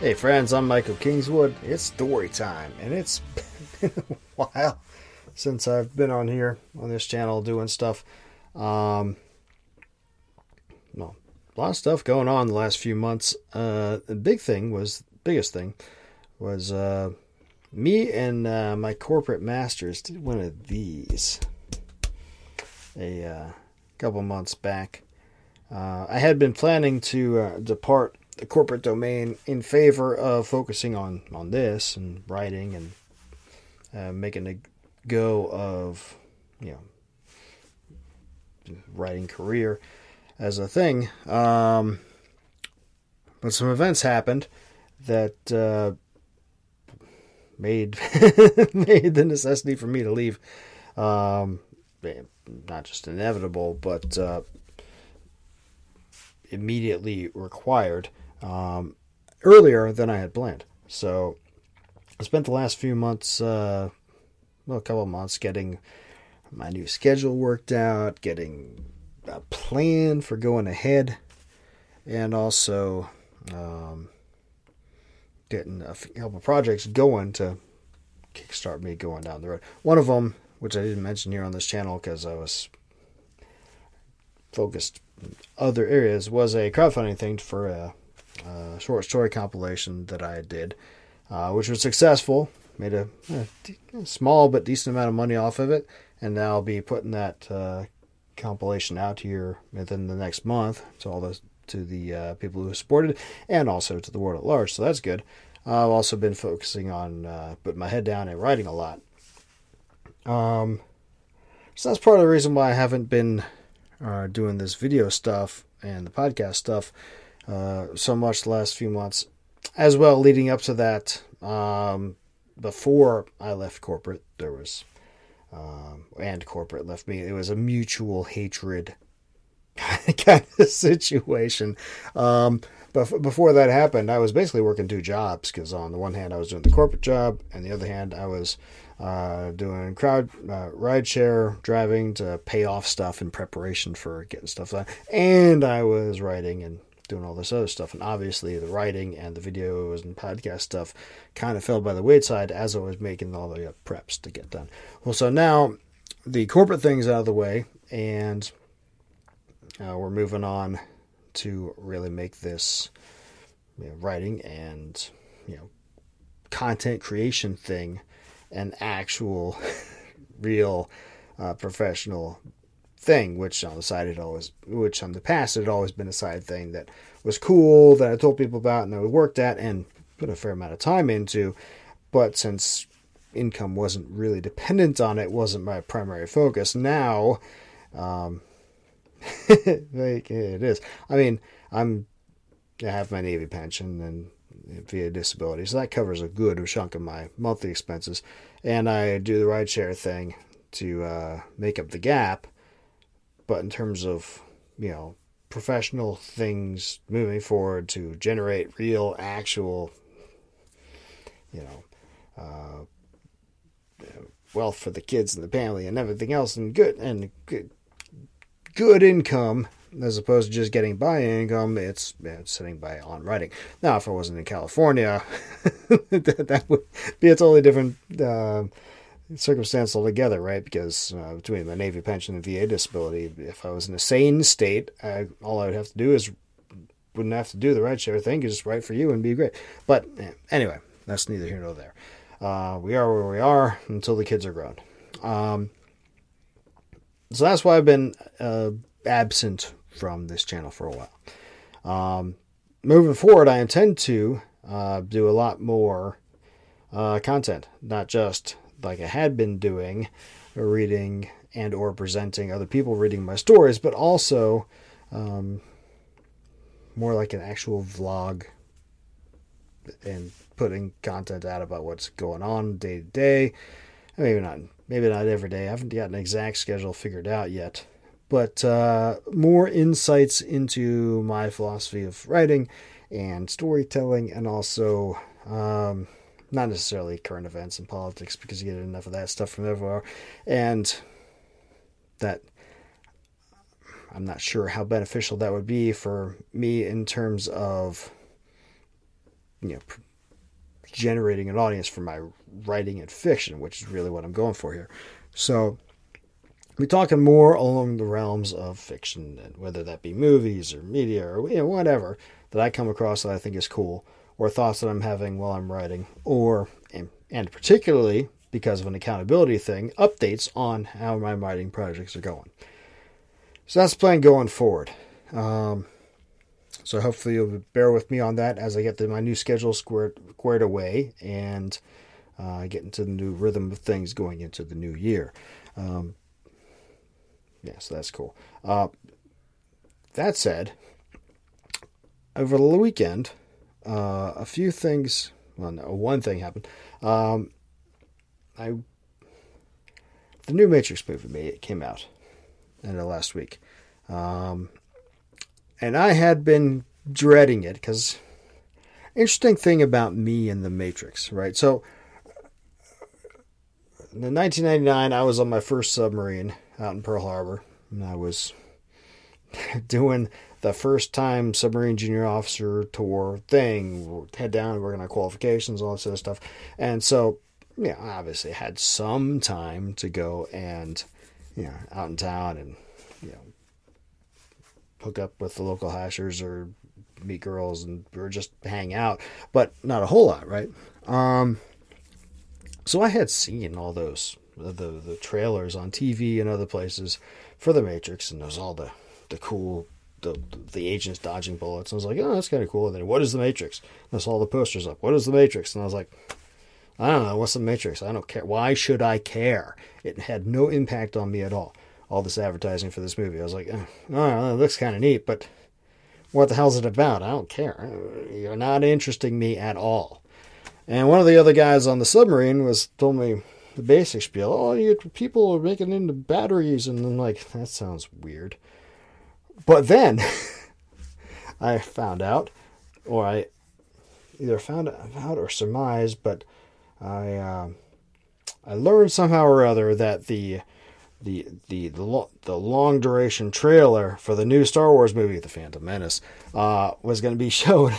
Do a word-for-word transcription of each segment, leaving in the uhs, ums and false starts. Hey friends, I'm Michael Kingswood. It's story time, and it's been a while since I've been on here on this channel doing stuff. Um, well, a lot of stuff going on the last few months. Uh, the big thing was, biggest thing was uh, me and uh, my corporate masters did one of these a uh, couple months back. Uh, I had been planning to uh, depart the corporate domain in favor of focusing on, on this and writing and uh, making a go of, you know, writing career as a thing. Um, but some events happened that uh, made made the necessity for me to leave. Um, not just inevitable, but uh, immediately required. Um, earlier than I had planned. So I spent the last few months, uh, well, a couple of months getting my new schedule worked out, getting a plan for going ahead, and also, um, getting a couple projects going to kickstart me going down the road. One of them, which I didn't mention here on this channel because I was focused in other areas, was a crowdfunding thing for a Uh, short story compilation that I did, uh, which was successful. Made a, a, de- a small but decent amount of money off of it, and now I'll be putting that uh, compilation out here within the next month to all those to the uh, people who supported it, and also to the world at large. So that's good. Uh, I've also been focusing on uh, putting my head down and writing a lot. Um, so that's part of the reason why I haven't been uh, doing this video stuff and the podcast stuff Uh, so much the last few months, as well leading up to that. Um, before I left corporate, there was, um, and corporate left me, it was a mutual hatred kind of situation. Um, but before that happened, I was basically working two jobs, because on the one hand I was doing the corporate job, and the other hand I was uh, doing crowd uh, rideshare driving to pay off stuff in preparation for getting stuff done, and I was writing and doing all this other stuff. And obviously the writing and the videos and podcast stuff kind of fell by the wayside as I was making all the preps to get done. Well, so now the corporate thing's out of the way, and uh, we're moving on to really make this, you know, writing and, you know, content creation thing an actual real uh, professional thing, which on the side had always, which on the past had always been a side thing that was cool, that I told people about and that we worked at and put a fair amount of time into, but since income wasn't really dependent on it, wasn't my primary focus. Now, um, like it is. I mean, I'm I have my Navy pension and via disability, so that covers a good chunk of my monthly expenses, and I do the rideshare thing to uh, make up the gap. But in terms of, you know, professional things moving forward to generate real, actual, you know, uh, wealth for the kids and the family and everything else, and good and good, good income as opposed to just getting by income, it's, it's sitting by on writing. Now, if I wasn't in California, that, that would be a totally different Uh, circumstance altogether, right? Because uh, between my Navy pension and V A disability, if I was in a sane state, I, all I would have to do is wouldn't have to do the rideshare thing, just write for you and be great. But anyway, that's neither here nor there. Uh, we are where we are until the kids are grown. Um, so that's why I've been uh, absent from this channel for a while. Um, moving forward, I intend to uh, do a lot more uh, content, not just like I had been doing, reading and or presenting other people reading my stories, but also um, more like an actual vlog and putting content out about what's going on day to day. Maybe not, maybe not every day. I haven't got an exact schedule figured out yet, but uh, more insights into my philosophy of writing and storytelling, and also um, not necessarily current events and politics, because you get enough of that stuff from everywhere, and that I'm not sure how beneficial that would be for me in terms of, you know, generating an audience for my writing and fiction, which is really what I'm going for here. So we're talking more along the realms of fiction, and whether that be movies or media or, you know, whatever that I come across that I think is cool, or thoughts that I'm having while I'm writing, or, and, and particularly because of an accountability thing, updates on how my writing projects are going. So that's the plan going forward. Um, So hopefully you'll bear with me on that as I get to my new schedule squared, squared away and uh, get into the new rhythm of things going into the new year. Um, yeah, so that's cool. Uh, that said, over the weekend, uh, a few things, well, no, one thing happened. Um, I the new Matrix movie made, it came out in the last week. Um And I had been dreading it, because interesting thing about me and The Matrix, right? So in nineteen ninety-nine, I was on my first submarine out in Pearl Harbor, and I was doing the first time submarine junior officer tour thing, head down, working on qualifications, all that sort of stuff. And so, yeah, I obviously had some time to go and, you know, out in town and, you know, hook up with the local hashers or meet girls and or just hang out, but not a whole lot, right? Um, so I had seen all those the the trailers on T V and other places for The Matrix, and there's all the the cool the the agents dodging bullets. And I was like, oh, that's kind of cool. And then, what is The Matrix? And I saw all the posters up. What is The Matrix? And I was like, I don't know. What's The Matrix? I don't care. Why should I care? It had no impact on me at all. All this advertising for this movie. I was like, oh, it looks kind of neat, but what the hell's it about? I don't care. You're not interesting me at all. And one of the other guys on the submarine was told me the basic spiel. Oh, you people are making into batteries. And I'm like, that sounds weird. But then I found out, or I either found out or surmised, but I, uh, I learned somehow or other that the The the the, lo- the long duration trailer for the new Star Wars movie, The Phantom Menace, uh, was going to be shown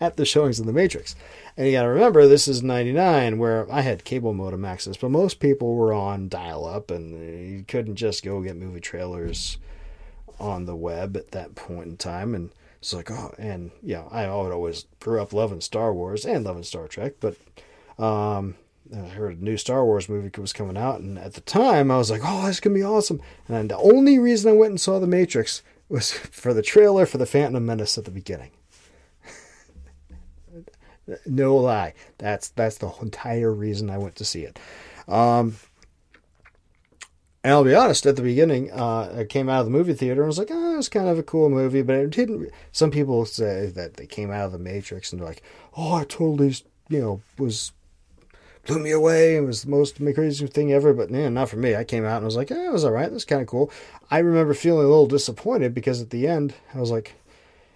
at the showings of The Matrix. And you got to remember, this is ninety-nine, where I had cable modem access, but most people were on dial-up, and you couldn't just go get movie trailers on the web at that point in time. And it's like, oh, and yeah, I always grew up loving Star Wars and loving Star Trek, but um. I heard a new Star Wars movie was coming out, and at the time I was like, oh, this can be awesome. And the only reason I went and saw The Matrix was for the trailer for The Phantom Menace at the beginning. No lie. That's that's the entire reason I went to see it. Um, and I'll be honest, at the beginning, uh, I came out of the movie theater and was like, oh, it's kind of a cool movie, but it didn't. Re- Some people say that they came out of The Matrix and they're like, oh, I totally, you know, was... blew me away. It was the most crazy thing ever, but man, not for me. I came out and was like, eh, it was all right. That's kind of cool. I remember feeling a little disappointed, because at the end, I was like,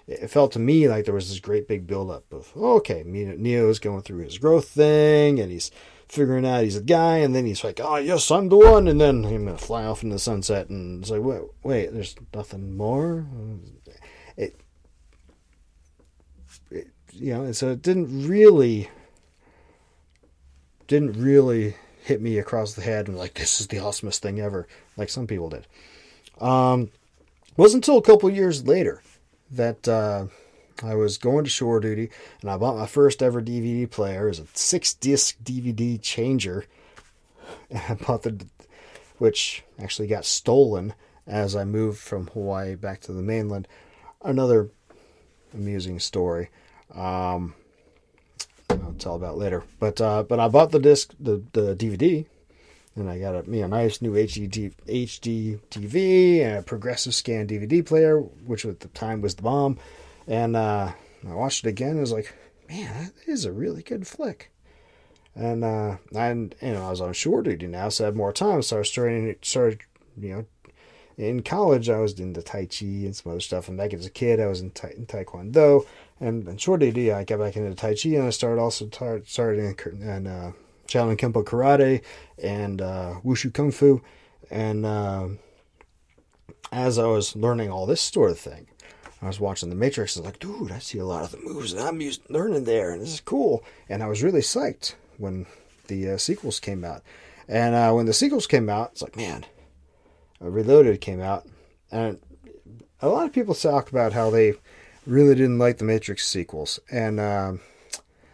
it felt to me like there was this great big buildup of, oh, okay, Neo's going through his growth thing, and he's figuring out he's a guy, and then he's like, oh, yes, I'm the one, and then I'm going to fly off into the sunset, and it's like, wait, wait, there's nothing more? It, it you know, and so it didn't really... didn't really hit me across the head and like, this is the awesomest thing ever, like some people did. Um, it wasn't until a couple years later that uh, I was going to shore duty, and I bought my first ever D V D player. It was a six-disc D V D changer, and I bought the, which actually got stolen as I moved from Hawaii back to the mainland. Another amusing story. Um... I'll tell about later, but uh, but I bought the disc, the, the D V D, And I got a me a nice new H D T V, H D T V and a progressive scan D V D player, which at the time was the bomb. And uh, I watched it again and was like, man, that is a really good flick. And uh, I, you know, I was on shore duty now, so I had more time. So I was starting, started, you know, in college I was into Tai Chi and some other stuff. And back as a kid, I was in, ta- in Taekwondo. And on shore duty, I got back into Tai Chi, and I started also tar- started in and, uh, Shaolin Kempo Karate and uh, Wushu Kung Fu. And uh, as I was learning all this sort of thing, I was watching The Matrix. I was like, dude, I see a lot of the moves that I'm used learning there, and this is cool. And I was really psyched when the uh, sequels came out. And uh, when the sequels came out, it's like, man, Reloaded came out. And a lot of people talk about how they really didn't like The Matrix sequels. And um,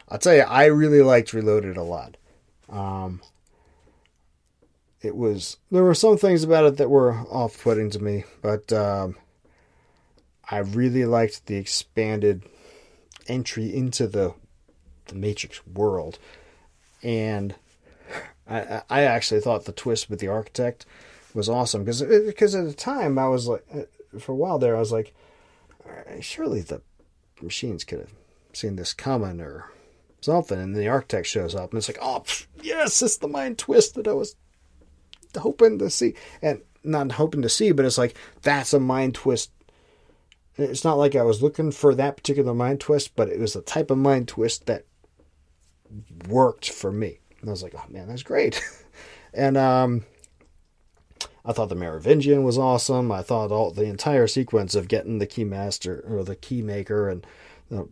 I'll tell you, I really liked Reloaded a lot. Um, it was, there were some things about it that were off-putting to me, but um, I really liked the expanded entry into the the Matrix world. And I, I actually thought the twist with the Architect was awesome, because because at the time I was like, for a while there, I was like, surely the machines could have seen this coming or something. And then the Architect shows up, and it's like, oh, yes, it's the mind twist that I was hoping to see. And not hoping to see, but it's like, that's a mind twist. It's not like I was looking for that particular mind twist, but it was the type of mind twist that worked for me. And I was like, oh, man, that's great. And um, I thought the Merovingian was awesome. I thought all the entire sequence of getting the key master or the key maker and you know,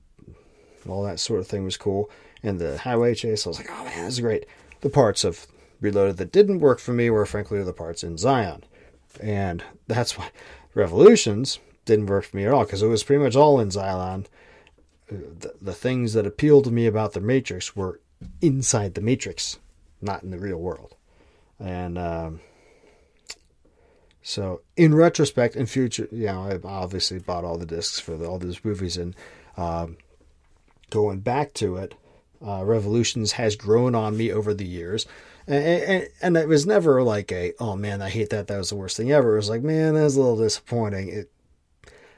all that sort of thing was cool. And the highway chase, I was like, oh, man, that's great. The parts of Reloaded that didn't work for me were, frankly, the parts in Zion. And that's why Revolutions didn't work for me at all, because it was pretty much all in Zion. The, the things that appealed to me about the Matrix were inside the Matrix, not in the real world. And um, so in retrospect, in future, you know, I obviously bought all the discs for the, all those movies, and um, going back to it, uh, Revolutions has grown on me over the years. And, and, and it was never like a, oh man, I hate that, that was the worst thing ever. It was like, man, that was a little disappointing. It,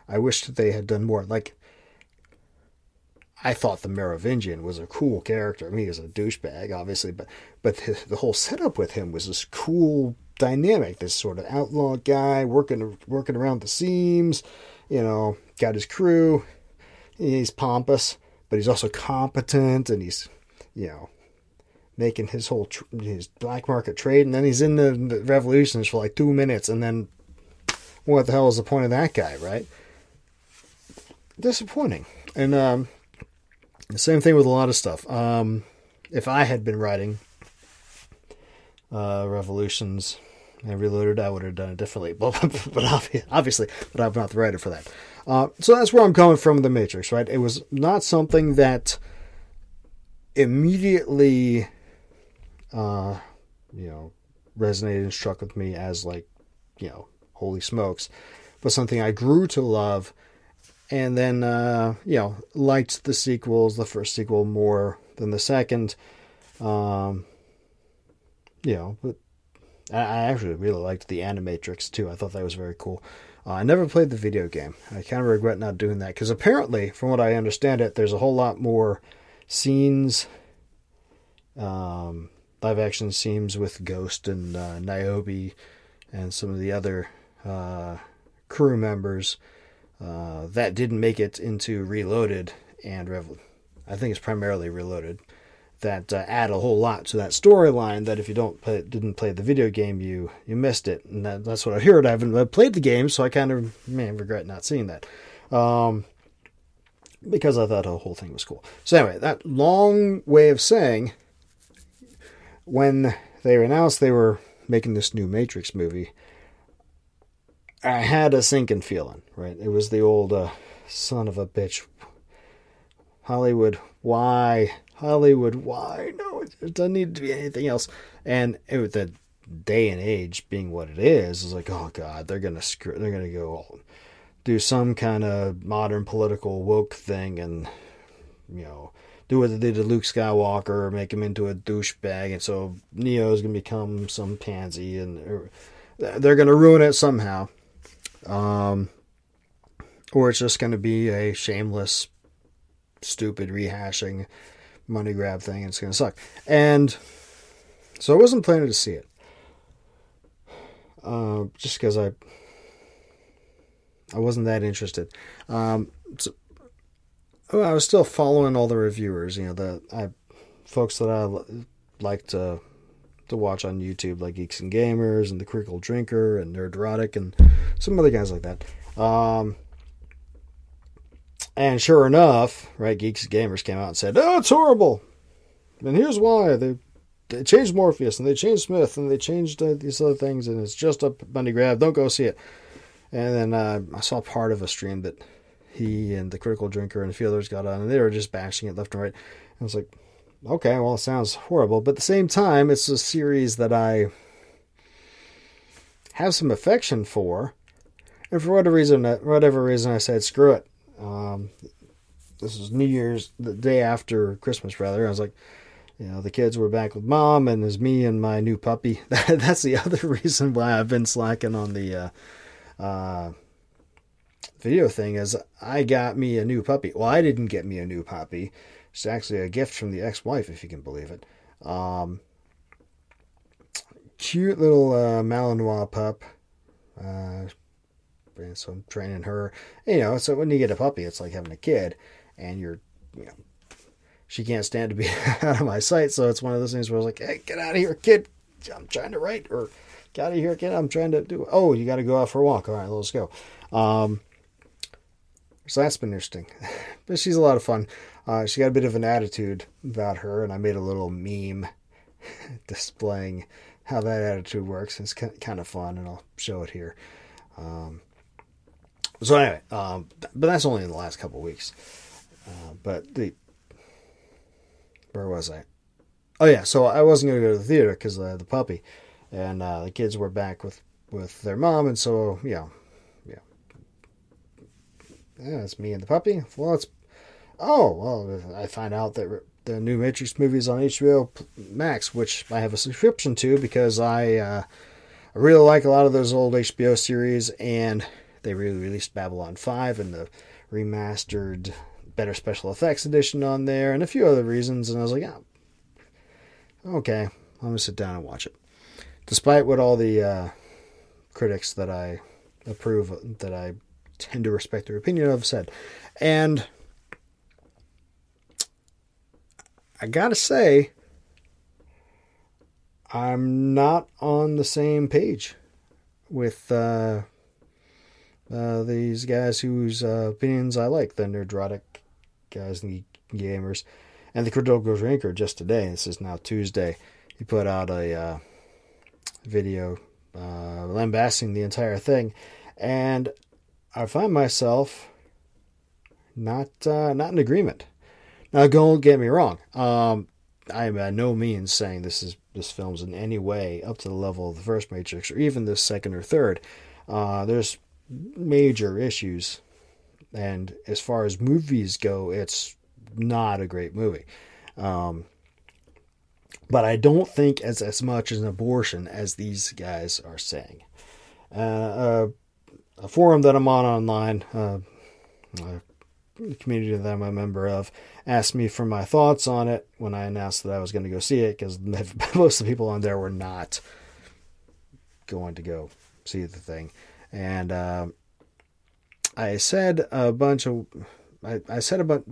I wish that they had done more. Like, I thought the Merovingian was a cool character. I mean, he was a douchebag, obviously, but but the, the whole setup with him was this cool dynamic, this sort of outlaw guy working working around the seams, you know, got his crew. He's pompous, but he's also competent, and he's, you know, making his whole tr- his black market trade, and then he's in the, the Revolutions for like two minutes, and then what the hell is the point of that guy, right? Disappointing. And um the same thing with a lot of stuff. Um, if I had been writing uh, Revolutions and Reloaded, I would have done it differently. But, but obviously, but I'm not the writer for that. Uh, so that's where I'm coming from with The Matrix, right? It was not something that immediately, uh, you know, resonated and struck with me as like, you know, holy smokes, but something I grew to love. And then, uh, you know, liked the sequels, the first sequel more than the second. Um, you know, but I actually really liked the Animatrix, too. I thought that was very cool. Uh, I never played the video game. I kind of regret not doing that, because apparently, from what I understand it, there's a whole lot more scenes, um, live-action scenes with Ghost and uh, Niobe and some of the other uh, crew members Uh, that didn't make it into Reloaded and Revel. I think it's primarily Reloaded that uh, add a whole lot to that storyline. That if you don't play, didn't play the video game, you you missed it. And that, that's what I heard. I haven't played the game, so I kind of man regret not seeing that um, because I thought the whole thing was cool. So anyway, that long way of saying when they announced they were making this new Matrix movie, I had a sinking feeling, right? It was the old uh, son of a bitch. Hollywood, why? Hollywood, why? No, it, it doesn't need to be anything else. And it, with the day and age being what it is, it's like, oh God, they're gonna screw. They're gonna go do some kind of modern political woke thing, and you know, do what they did to Luke Skywalker, make him into a douchebag, and so Neo's going to become some pansy, and they're going to ruin it somehow. Um, or it's just going to be a shameless, stupid rehashing money grab thing, and it's going to suck. And so I wasn't planning to see it. Uh, just because I I wasn't that interested. Um, so, well, I was still following all the reviewers, you know, the I, folks that I l- like to to watch on YouTube, like Geeks and Gamers and The Critical Drinker and Nerdrotic and some other guys like that. Um, and sure enough, right, Geeks and Gamers came out and said, "Oh, it's horrible, and here's why. They They changed Morpheus, and they changed Smith, and they changed uh, these other things, and it's just a money grab. Don't go see it." And then uh, I saw part of a stream that he and The Critical Drinker and a few others got on, and they were just bashing it left and right. And I was like, okay, well, it sounds horrible. But at the same time, it's a series that I have some affection for. And for whatever reason, whatever reason I said, screw it. Um, this was New Year's, the day after Christmas, rather. I was like, you know, the kids were back with mom, and it was me and my new puppy. That's the other reason why I've been slacking on the uh, uh, video thing is I got me a new puppy. Well, I didn't get me a new puppy. It's actually a gift from the ex-wife, if you can believe it. Um, cute little uh, Malinois pup. Uh, so I'm training her. You know, so when you get a puppy, it's like having a kid, and you're, you know, she can't stand to be out of my sight, so it's one of those things where I was like, "Hey, get out of here, kid! I'm trying to write," or "Get out of here, kid! I'm trying to do." Oh, you got to go out for a walk. All right, let's go. Um, so that's been interesting, but she's a lot of fun. Uh, she got a bit of an attitude about her, and I made a little meme displaying how that attitude works. It's kind of fun, and I'll show it here. Um, so anyway, um, but that's only in the last couple of weeks. Uh, but the Where was I? Oh, yeah. So I wasn't going to go to the theater because I had the puppy. And uh, the kids were back with, with their mom. And so, yeah. Yeah. Yeah, it's me and the puppy. Well, it's... Oh, well, I find out that the new Matrix movie is on H B O Max, which I have a subscription to because I, uh, I really like a lot of those old H B O series. And they really released Babylon five and the remastered better special effects edition on there and a few other reasons, and I was like, oh, okay, I'm gonna sit down and watch it, despite what all the uh, critics that I approve, that I tend to respect their opinion of, said. And I gotta say, I'm not on the same page with uh, uh, these guys whose uh, opinions I like, the Nerdrotic guys and gamers, and the Critical Drinker. Just today, this is now Tuesday, he put out a uh, video uh, lambasting the entire thing, and I find myself not uh, not in agreement. Now, don't get me wrong. Um, I am by no means saying this is this film's in any way up to the level of the first Matrix or even the second or third. Uh, there's major issues. And as far as movies go, it's not a great movie. Um, but I don't think it's as much as an abortion as these guys are saying. Uh, uh, a forum that I'm on online, uh, a community that I'm a member of, asked me for my thoughts on it when I announced that I was going to go see it, because most of the people on there were not going to go see the thing. And... Uh, I said a bunch of, I, I said about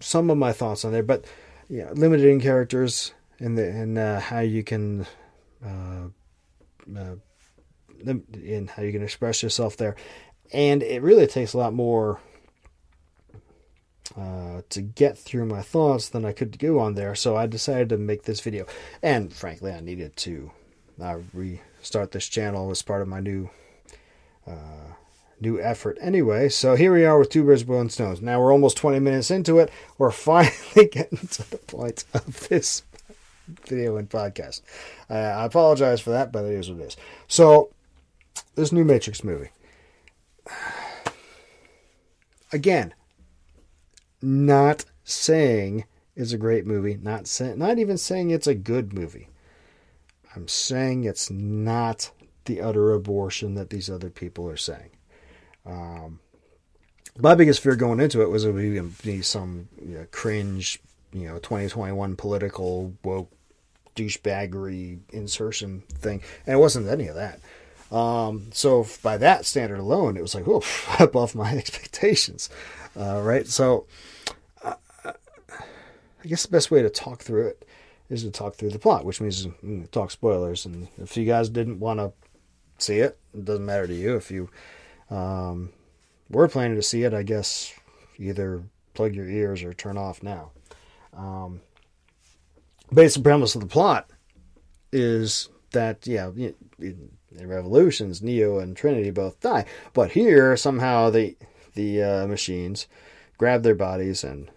some of my thoughts on there, but yeah, limited in characters and the, and uh, how you can, uh, uh, in how you can express yourself there, and it really takes a lot more uh, to get through my thoughts than I could do on there. So I decided to make this video, and frankly, I needed to uh, restart this channel as part of my new. Uh, New effort anyway. So here we are with Two Birds with One Stone. Now we're almost twenty minutes into it. We're finally getting to the point of this video and podcast. Uh, I apologize for that, but it is what it is. So this new Matrix movie. Again, not saying is a great movie. Not say, not even saying it's a good movie. I'm saying it's not the utter abortion that these other people are saying. Um, my biggest fear going into it was it would be some you know, cringe, you know, twenty twenty-one political woke douchebaggery insertion thing, and it wasn't any of that. Um, so by that standard alone, it was like, oh, above my expectations. Uh, right. So uh, I guess the best way to talk through it is to talk through the plot, which means mm, talk spoilers. And if you guys didn't want to see it, it doesn't matter to you. If you, um, were planning to see it, I guess either plug your ears or turn off now. Um, basic premise of the plot is that, yeah, it, it, in Revolutions, Neo and Trinity both die. But here, somehow, the the uh, machines grab their bodies, and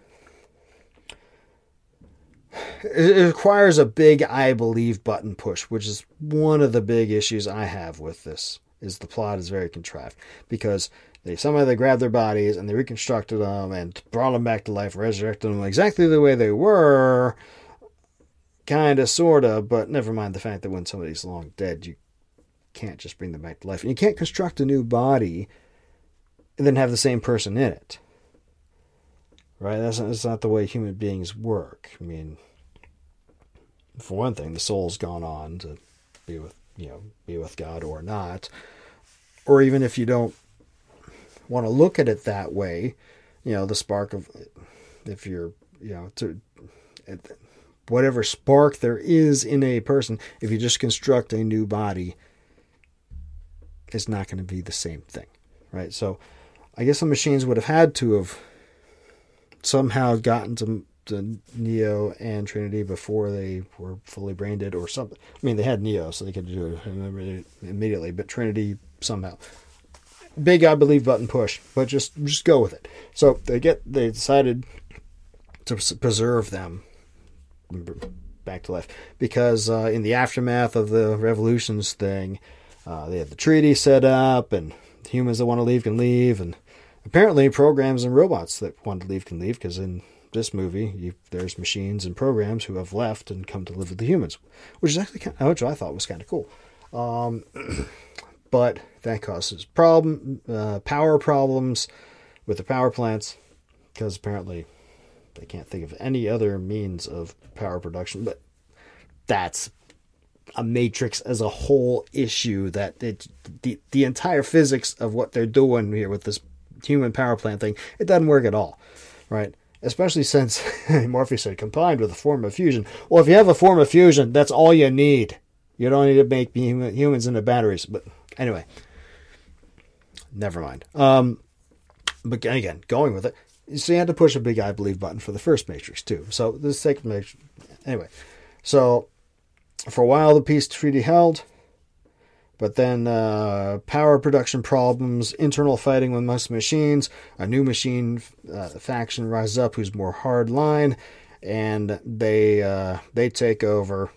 it requires a big I believe button push, which is one of the big issues I have with this, is the plot is very contrived. Because they somehow they grabbed their bodies, and they reconstructed them, and brought them back to life, resurrected them exactly the way they were, kind of, sort of, but never mind the fact that when somebody's long dead, you can't just bring them back to life, and you can't construct a new body and then have the same person in it, right? That's not, that's not the way human beings work. I mean, for one thing, the soul's gone on to be with you know be with God or not, or even if you don't want to look at it that way, you know the spark of, if you're you know to whatever spark there is in a person, if you just construct a new body, it's not going to be the same thing, right? So I guess the machines would have had to have somehow gotten to, to Neo and Trinity before they were fully brain dead or something. I mean, they had Neo, so they could do it immediately, but Trinity somehow. Big, I believe, button push, but just just go with it. So they get they decided to preserve them back to life, because uh, in the aftermath of the Revolutions thing, Uh, they had the treaty set up, and humans that want to leave can leave, and apparently programs and robots that want to leave can leave, because in this movie, you, there's machines and programs who have left and come to live with the humans, which is actually kind of, which I thought was kind of cool. Um, but that causes problem uh, power problems with the power plants, because apparently they can't think of any other means of power production, but that's a Matrix as a whole issue, that it, the the entire physics of what they're doing here with this human power plant thing, it doesn't work at all, right? Especially since Morpheus said combined with a form of fusion. Well, if you have a form of fusion, that's all you need. You don't need to make humans into batteries. But anyway, never mind. Um, but again, going with it, so you had to push a big I believe button for the first Matrix too. So this second Matrix, anyway. So for a while, the peace treaty held, but then uh, power production problems, internal fighting with most machines, a new machine uh, faction rises up who's more hardline, and they uh, they take over.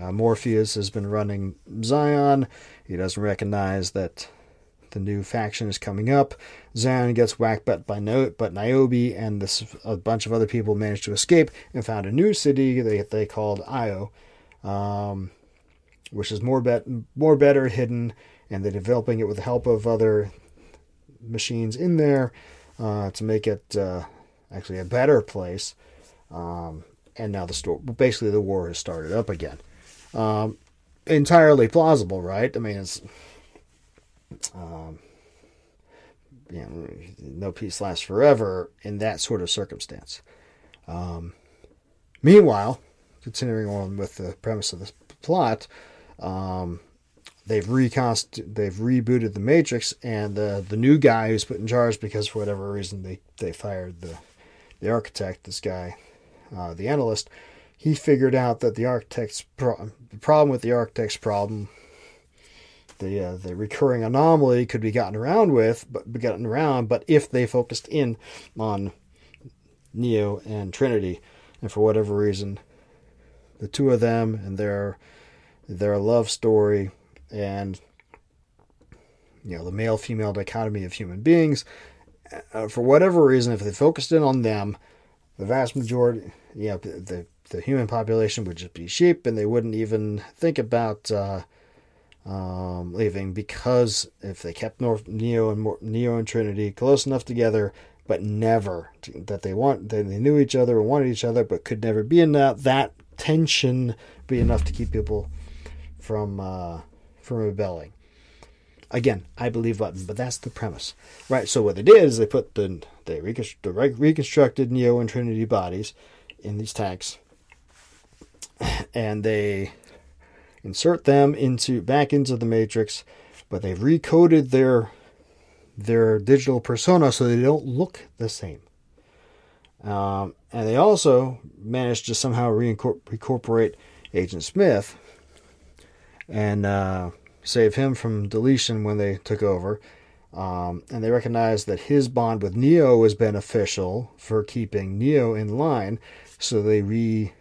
Uh, Morpheus has been running Zion. He doesn't recognize that the new faction is coming up. Zion gets whacked but by note, but Niobe and this, a bunch of other people manage to escape and found a new city they they called Io. Um, which is more bet more better hidden, and they're developing it with the help of other machines in there uh, to make it uh, actually a better place. Um, and now the store, basically the war has started up again. Um, entirely plausible, right? I mean, it's um, you know, no peace lasts forever in that sort of circumstance. Um, meanwhile, continuing on with the premise of the plot, um, they've reconst- they've rebooted the Matrix, and the the new guy who's put in charge, because for whatever reason they, they fired the the architect, this guy, uh, the analyst. He figured out that the architect's pro- the problem with the architect's problem, the uh, the recurring anomaly, could be gotten around with, but be gotten around, but if they focused in on Neo and Trinity, and for whatever reason, the two of them and their their love story, and you know the male-female dichotomy of human beings. Uh, for whatever reason, if they focused in on them, the vast majority you know, the the human population would just be sheep, and they wouldn't even think about uh, um, leaving, because if they kept North, Neo and Neo and Trinity close enough together, but never that they want they, they knew each other and wanted each other, but could never be in that that tension be enough to keep people from uh, from rebelling. Again, I believe, that, but that's the premise, right? So what they did is they put the they reconstructed Neo and Trinity bodies in these tanks, and they insert them into back into the Matrix, but they've recoded their their digital persona so they don't look the same. Um, and they also managed to somehow reincorporate Agent Smith and uh, save him from deletion when they took over. Um, and they recognized that his bond with Neo was beneficial for keeping Neo in line, so they re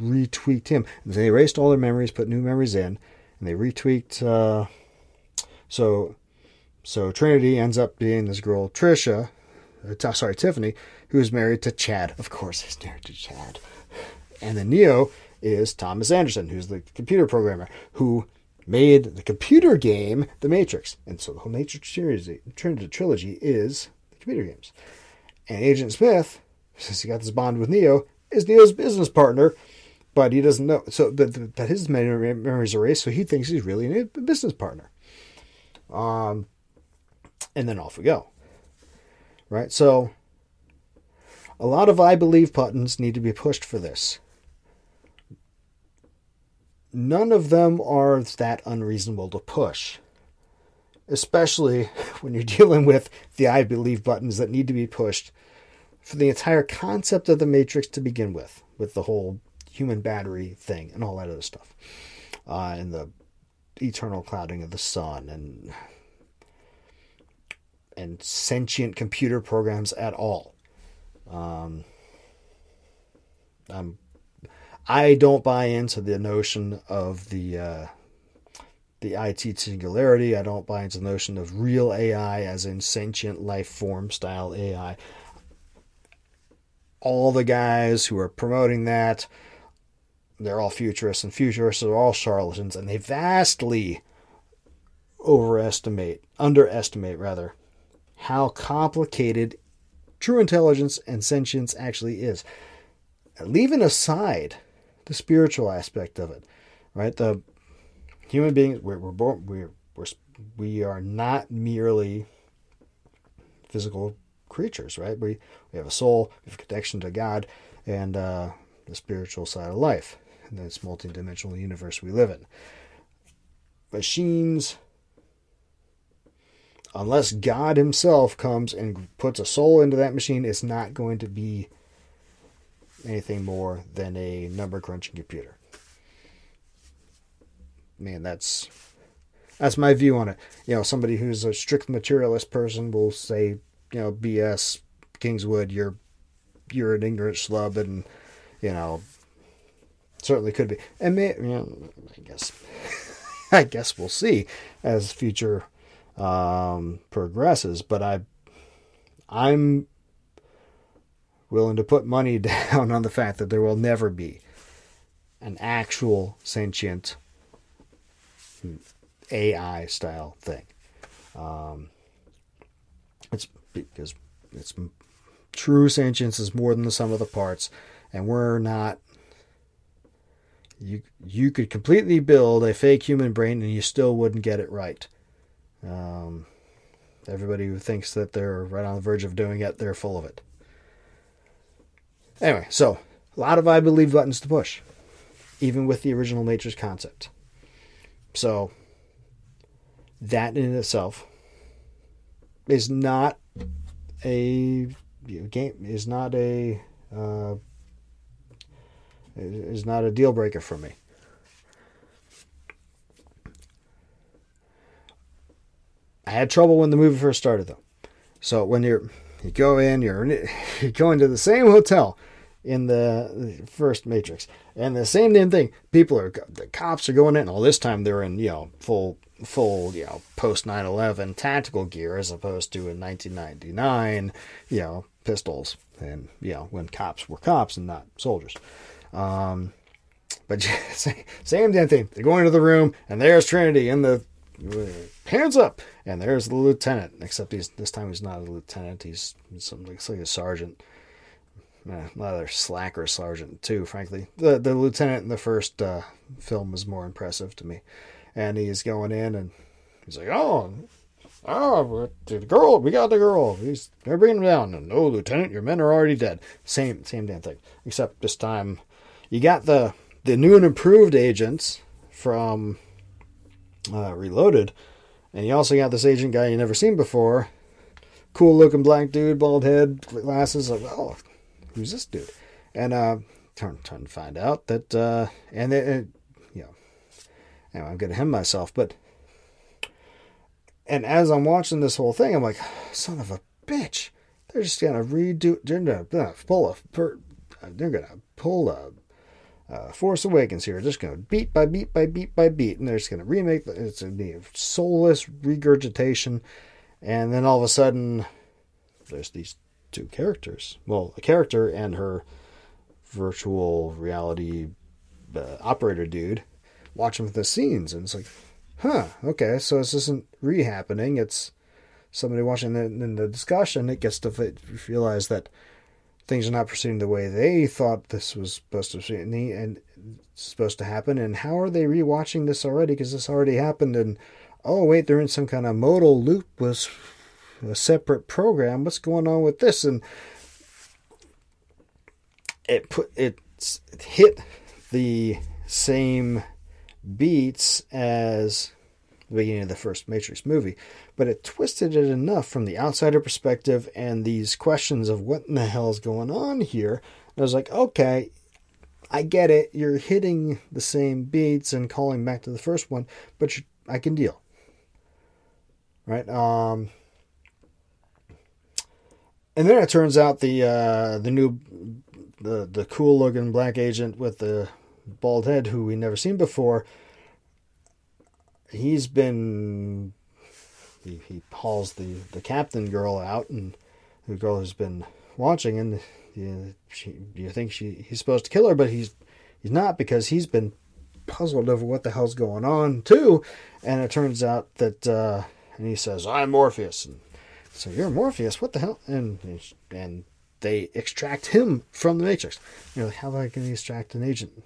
retweaked him. They erased all their memories, put new memories in, and they retweaked. Uh, so, so Trinity ends up being this girl Trisha, uh, t- sorry Tiffany, who is married to Chad. Of course, he's married to Chad. And then Neo is Thomas Anderson, who's the computer programmer who made the computer game The Matrix. And so the whole Matrix series, Trinity trilogy, is the computer games. And Agent Smith, since he got this bond with Neo, is Neo's business partner, but he doesn't know. So that his memories are erased, so he thinks he's really a business partner. Um, and then off we go. Right? So a lot of I believe buttons need to be pushed for this. None of them are that unreasonable to push, especially when you're dealing with the I believe buttons that need to be pushed for the entire concept of the Matrix to begin with, with the whole human battery thing and all that other stuff, uh, and the eternal clouding of the sun and and sentient computer programs at all. Um, I'm I don't buy into the notion of the uh, the I T singularity. I don't buy into the notion of real A I as in sentient life form style A I. All the guys who are promoting that, they're all futurists, and futurists are all charlatans, and they vastly overestimate, underestimate rather, how complicated true intelligence and sentience actually is. Leaving aside the spiritual aspect of it, right? The human beings, we're, we're born, we're, we're, we are not merely physical creatures, right? We we have a soul, we have a connection to God, and uh, the spiritual side of life, and this multidimensional universe we live in. Machines, unless God himself comes and puts a soul into that machine, it's not going to be anything more than a number crunching computer. Man, that's that's my view on it. You know, somebody who's a strict materialist person will say, you know, B S, Kingswood, you're you're an ignorant schlub, and you know, certainly could be. And may, you know, I guess I guess we'll see as future um, progresses. But I I'm. willing to put money down on the fact that there will never be an actual sentient A I style thing. Um, it's because it's true sentience is more than the sum of the parts, and we're not. You you could completely build a fake human brain and you still wouldn't get it right. Um, everybody who thinks that they're right on the verge of doing it, they're full of it. Anyway, so a lot of I believe buttons to push, even with the original Matrix concept. So that in itself is not a game, is not a uh, is not a deal breaker for me. I had trouble when the movie first started, though. So when you're you go in, you're you're going to the same hotel in the first Matrix, and the same damn thing. People are, the cops are going in, and all this time they're in, you know, full, full, you know, post nine eleven tactical gear as opposed to in nineteen ninety-nine, you know, pistols and you know, when cops were cops and not soldiers. Um, but same, same damn thing. They go into the room, and there's Trinity in the hands up, and there's the lieutenant. Except he's this time he's not a lieutenant. He's something like, like a sergeant, eh, another slacker sergeant too. Frankly, the the lieutenant in the first uh, film was more impressive to me. And he's going in, and he's like, oh. Oh, the girl, we got the girl. He's, they're bringing him down. No, Lieutenant, your men are already dead. Same same damn thing. Except this time, you got the, the new and improved agents from uh, Reloaded. And you also got this agent guy you never seen before. Cool-looking black dude, bald head, glasses. Like, oh, who's this dude? And uh, trying to find out that, uh, and, it, it, you know, anyway, I'm going to hem myself, but and as I'm watching this whole thing, I'm like, son of a bitch. They're just going to redo... They're going to pull a... Per, they're going to pull a uh, Force Awakens here. Just going to beat by beat by beat by beat. And they're just going to remake... The, it's going to be a soulless regurgitation. And then all of a sudden, there's these two characters. Well, a character and her virtual reality uh, operator dude watching the scenes. And it's like... Huh, okay, so this isn't re-happening, it's somebody watching the, in the discussion, it gets to realize that things are not proceeding the way they thought this was supposed to be and supposed to happen, and how are they re-watching this already, because this already happened, and oh wait, they're in some kind of modal loop with a separate program, what's going on with this, and it put it hit the same beats as the beginning of the first Matrix movie, but it twisted it enough from the outsider perspective and these questions of what in the hell is going on here. And I was like, okay, I get it. You're hitting the same beats and calling back to the first one, but you, I can deal. Right. Um, and then it turns out the, uh, the new, the, the cool looking black agent with the bald head who we never seen before, he's been he, he hauls the the captain girl out, and the girl who's been watching, and you, she, you think she he's supposed to kill her, but he's he's not, because he's been puzzled over what the hell's going on too. And it turns out that uh and he says, I'm Morpheus, and so you're Morpheus, what the hell? And and they extract him from the Matrix. You know, how the heck can they extract an agent?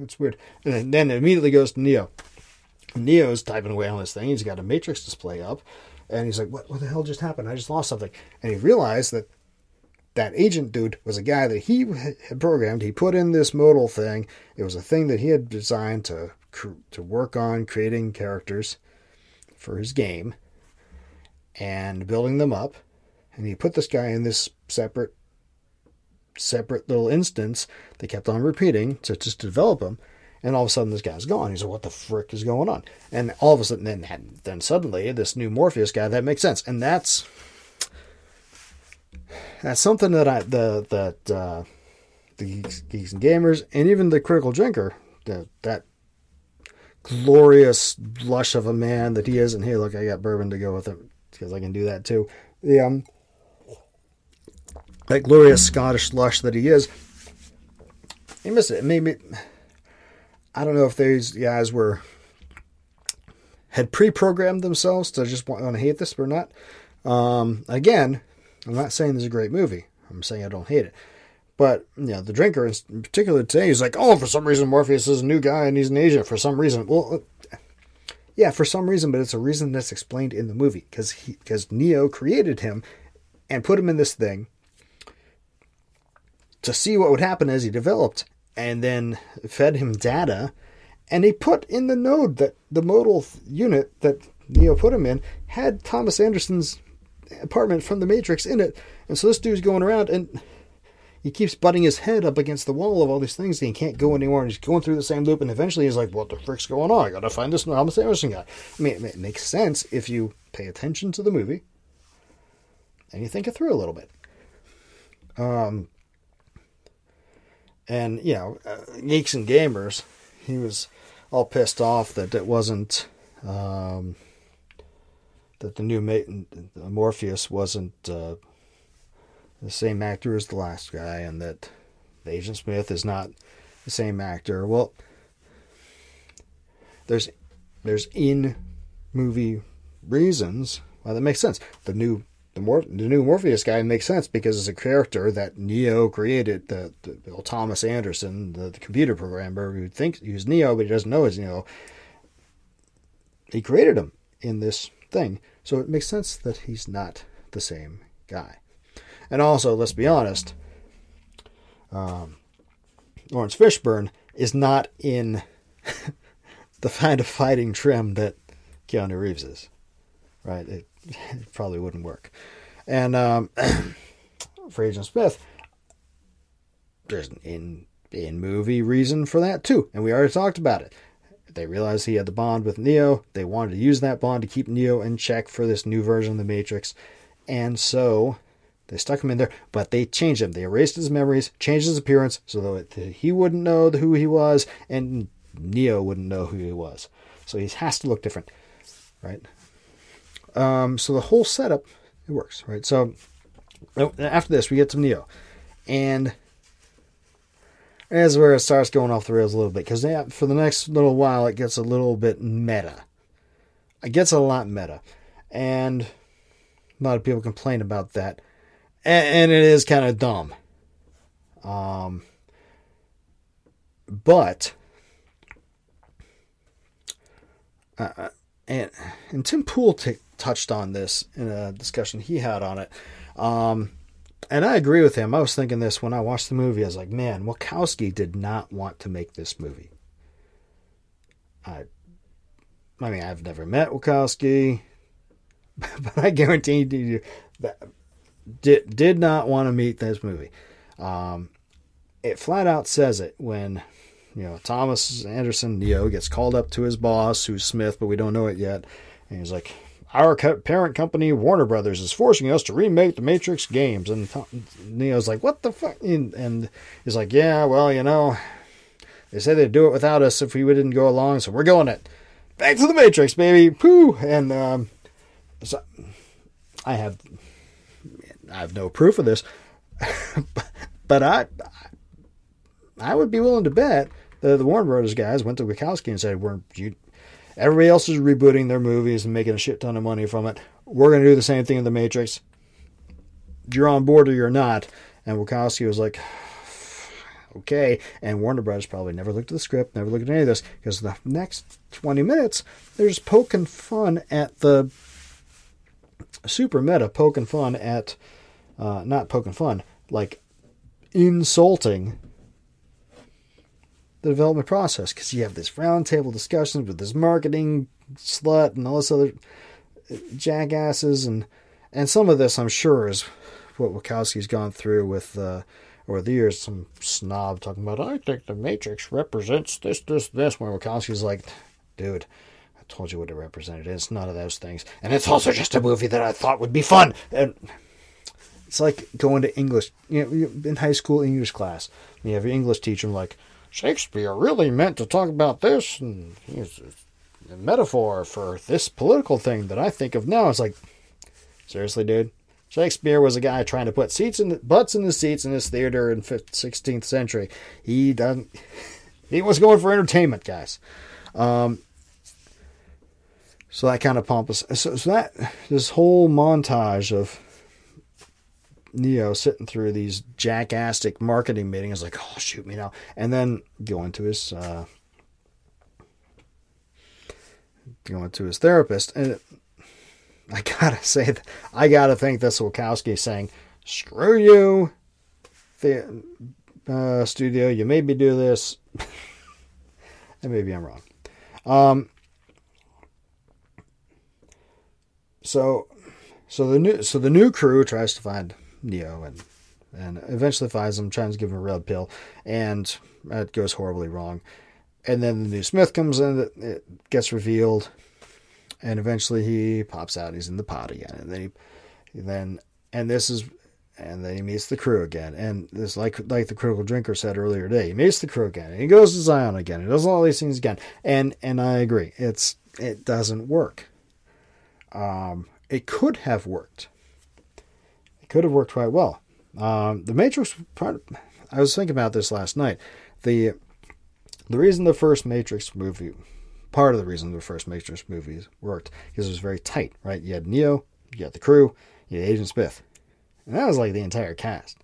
It's weird. And then, then it immediately goes to Neo. Neo's typing away on this thing. He's got a Matrix display up. And he's like, what, what the hell just happened? I just lost something. And he realized that that agent dude was a guy that he had programmed. He put in this modal thing. It was a thing that he had designed to to work on creating characters for his game and building them up. And he put this guy in this separate separate little instance that kept on repeating to just develop him, and all of a sudden this guy's gone. He's like, what the frick is going on? And all of a sudden then then suddenly this new Morpheus guy, that makes sense. And that's that's something that I the that uh the Geeks, Geeks and Gamers, and even the Critical Drinker, the, that glorious lush of a man that he is, and hey, look, I got bourbon to go with him because I can do that too, the um that glorious Scottish lush that he is, he missed it. Maybe, I don't know if these guys were had pre-programmed themselves to just want, want to hate this or not. Um, again, I'm not saying this is a great movie. I'm saying I don't hate it. But, you know, the Drinker in particular today, he's like, oh, for some reason Morpheus is a new guy and he's an Asian for some reason. Well, yeah, for some reason, but it's a reason that's explained in the movie, because because Neo created him and put him in this thing to see what would happen as he developed, and then fed him data, and he put in the node that the modal unit that Neo put him in had Thomas Anderson's apartment from The Matrix in it. And so this dude's going around, and he keeps butting his head up against the wall of all these things, and he can't go anywhere, and he's going through the same loop, and eventually he's like, what the frick's going on? I gotta find this Thomas Anderson guy. I mean, it makes sense if you pay attention to the movie, and you think it through a little bit. Um... And, you know, uh, Geeks and Gamers, he was all pissed off that it wasn't, um, that the new Ma- Morpheus wasn't uh, the same actor as the last guy, and that Agent Smith is not the same actor. Well, there's there's in movie reasons why that makes sense. The new the Mor- the new Morpheus guy makes sense because it's a character that Neo created. The, the, the Thomas Anderson, the, the computer programmer who thinks he's Neo but he doesn't know he's Neo, he created him in this thing. So it makes sense that he's not the same guy. And also, let's be honest, um, Lawrence Fishburne is not in the kind of fighting trim that Keanu Reeves is, right? It, it probably wouldn't work. And um, for Agent Smith, there's an in, in movie reason for that too, and we already talked about it. They realized he had the bond with Neo. They wanted to use that bond to keep Neo in check for this new version of the Matrix. And so they stuck him in there, but they changed him. They erased his memories, changed his appearance, so that he wouldn't know who he was, and Neo wouldn't know who he was. So he has to look different, right? Um, so the whole setup, it works, right? So after this, we get to Neo. And that's where it starts going off the rails a little bit, because yeah, for the next little while, it gets a little bit meta. It gets a lot meta, and a lot of people complain about that, and, and it is kind of dumb. Um, but, uh, and and Tim Pool t- touched on this in a discussion he had on it. Um, And I agree with him. I was thinking this when I watched the movie. I was like, man, Wachowski did not want to make this movie. I I mean, I've never met Wachowski, but I guarantee you that did, did not want to meet this movie. Um, it flat out says it when, you know, Thomas Anderson, Neo, gets called up to his boss, who's Smith, but we don't know it yet. And he's like, our parent company, Warner Brothers, is forcing us to remake the Matrix games. And Neo's like, what the fuck? And, and he's like, yeah, well, you know, they said they'd do it without us if we didn't go along, so we're going it. Back to the Matrix, baby. Poo! And um, so I have I have no proof of this, but I I would be willing to bet that the Warner Brothers guys went to Wachowski and said, we're... You, everybody else is rebooting their movies and making a shit ton of money from it. We're going to do the same thing in The Matrix. You're on board or you're not. And Wachowski was like, okay. And Warner Brothers probably never looked at the script, never looked at any of this, because the next twenty minutes, they're just poking fun at the super meta, poking fun at, uh, not poking fun, like insulting the development process, because you have this roundtable discussions with this marketing slut and all this other jackasses, and and some of this I'm sure is what Wachowski's gone through with uh, over the years. Some snob talking about, I think the Matrix represents this, this, this, where Wachowski's like, dude, I told you what it represented. It's none of those things, and it's also just a movie that I thought would be fun. And it's like going to English, you know, in high school English class, and you have your English teacher like, Shakespeare really meant to talk about this, and he's a metaphor for this political thing that I think of now. It's like, seriously, dude? Shakespeare was a guy trying to put seats in the, butts in the seats in his theater in sixteenth century. He doesn't. He was going for entertainment, guys. Um, so that kind of pompous. So, so that this whole montage of Neo sitting through these jackastic marketing meetings like, oh, shoot me now. And then going to his uh, going to his therapist. And it, I gotta say, that, I gotta think that's Wachowski saying, screw you, the, uh, studio, you made me do this. And maybe I'm wrong. Um, so, so the new, so the new crew tries to find Neo, and and eventually finds him, tries to give him a red pill, and it goes horribly wrong. And then the new Smith comes in, it gets revealed, and eventually he pops out. He's in the pod again, and then he, then and this is, and then he meets the crew again. And this, like like the Critical Drinker said earlier today, he meets the crew again, and he goes to Zion again, he does all these things again. And and I agree, it's it doesn't work. Um, it could have worked. Could have worked quite well. Um, The Matrix, I was thinking about this last night. The the reason the first Matrix movie, part of the reason the first Matrix movies worked, because it was very tight, right? You had Neo, you had the crew, you had Agent Smith. And that was like the entire cast.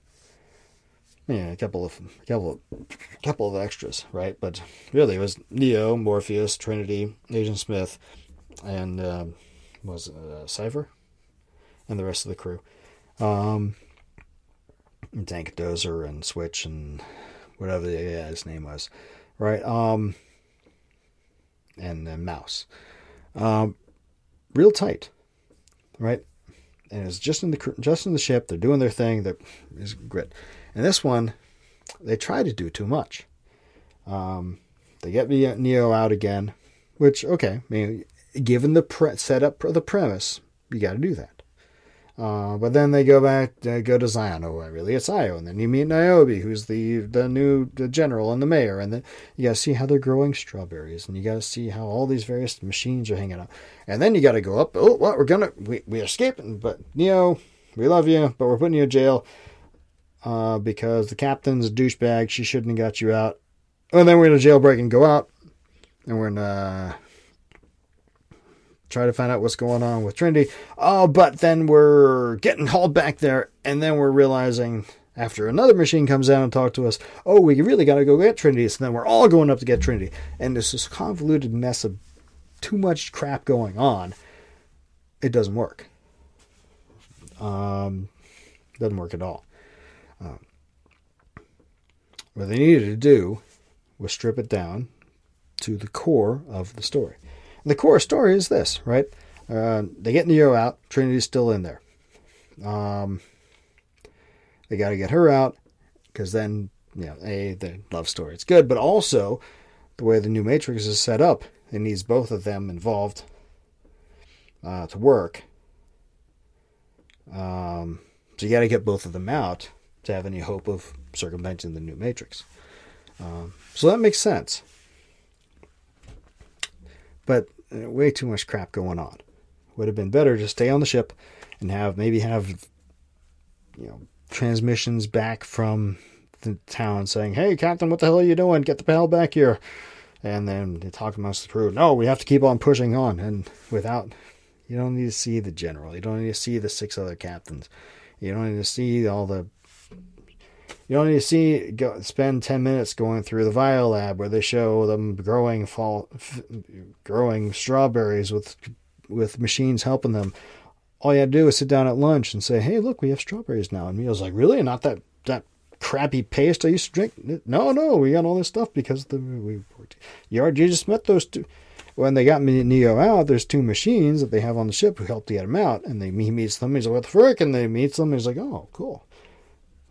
Yeah, a couple of a couple of a couple of extras, right? But really, it was Neo, Morpheus, Trinity, Agent Smith, and uh, what was it, uh, Cypher, and the rest of the crew, um, and Tank Dozer and Switch and whatever the yeah, his name was, right? Um, and uh, Mouse, um, real tight, right? And it's just in the just in the ship. They're doing their thing. That is great. And this one, they try to do too much. Um, they get Neo out again, which, okay, I mean, given the pre- setup of the premise, you got to do that. Uh, but then they go back, they go to Zion. Oh, really, it's Io. And then you meet Niobe, who's the the new the general and the mayor. And then you got to see how they're growing strawberries. And you got to see how all these various machines are hanging out. And then you got to go up. Oh, well, we're going to, we, we're escaping. But Neo, we love you, but we're putting you in jail. Uh, because the captain's a douchebag. She shouldn't have got you out. And then we're going to jailbreak and go out. And we're going to uh, try to find out what's going on with Trinity. Oh, but then we're getting hauled back there. And then we're realizing after another machine comes down and talks to us, oh, we really got to go get Trinity. So then we're all going up to get Trinity. And there's this convoluted mess of too much crap going on. It doesn't work. Um, doesn't work at all. Um, what they needed to do was strip it down to the core of the story. And the core story is this, right? Uh, they get Neo out. Trinity's still in there. Um, they got to get her out because then, you know, A, the love story, it's good, but also the way the new Matrix is set up, it needs both of them involved uh, to work. Um, so you got to get both of them out to have any hope of circumventing the new Matrix. Um, so that makes sense. But uh, way too much crap going on. Would have been better to stay on the ship and have maybe have you know transmissions back from the town saying, hey, Captain, what the hell are you doing? Get the hell back here. And then they talk amongst the crew. No, we have to keep on pushing on. And without, you don't need to see the general. You don't need to see the six other captains. You don't need to see all the You don't need to see go, spend ten minutes going through the bio lab where they show them growing fall, f- growing strawberries with with machines helping them. All you had to do is sit down at lunch and say, "Hey, look, we have strawberries now." And Neo's like, "Really? Not that, that crappy paste I used to drink?" No, no, we got all this stuff because the we worked. You just met those two when they got Neo out. There's two machines that they have on the ship who helped to get him out, and they he meets them. He's like, "What the frick?" And they meets them. And he's like, "Oh, cool."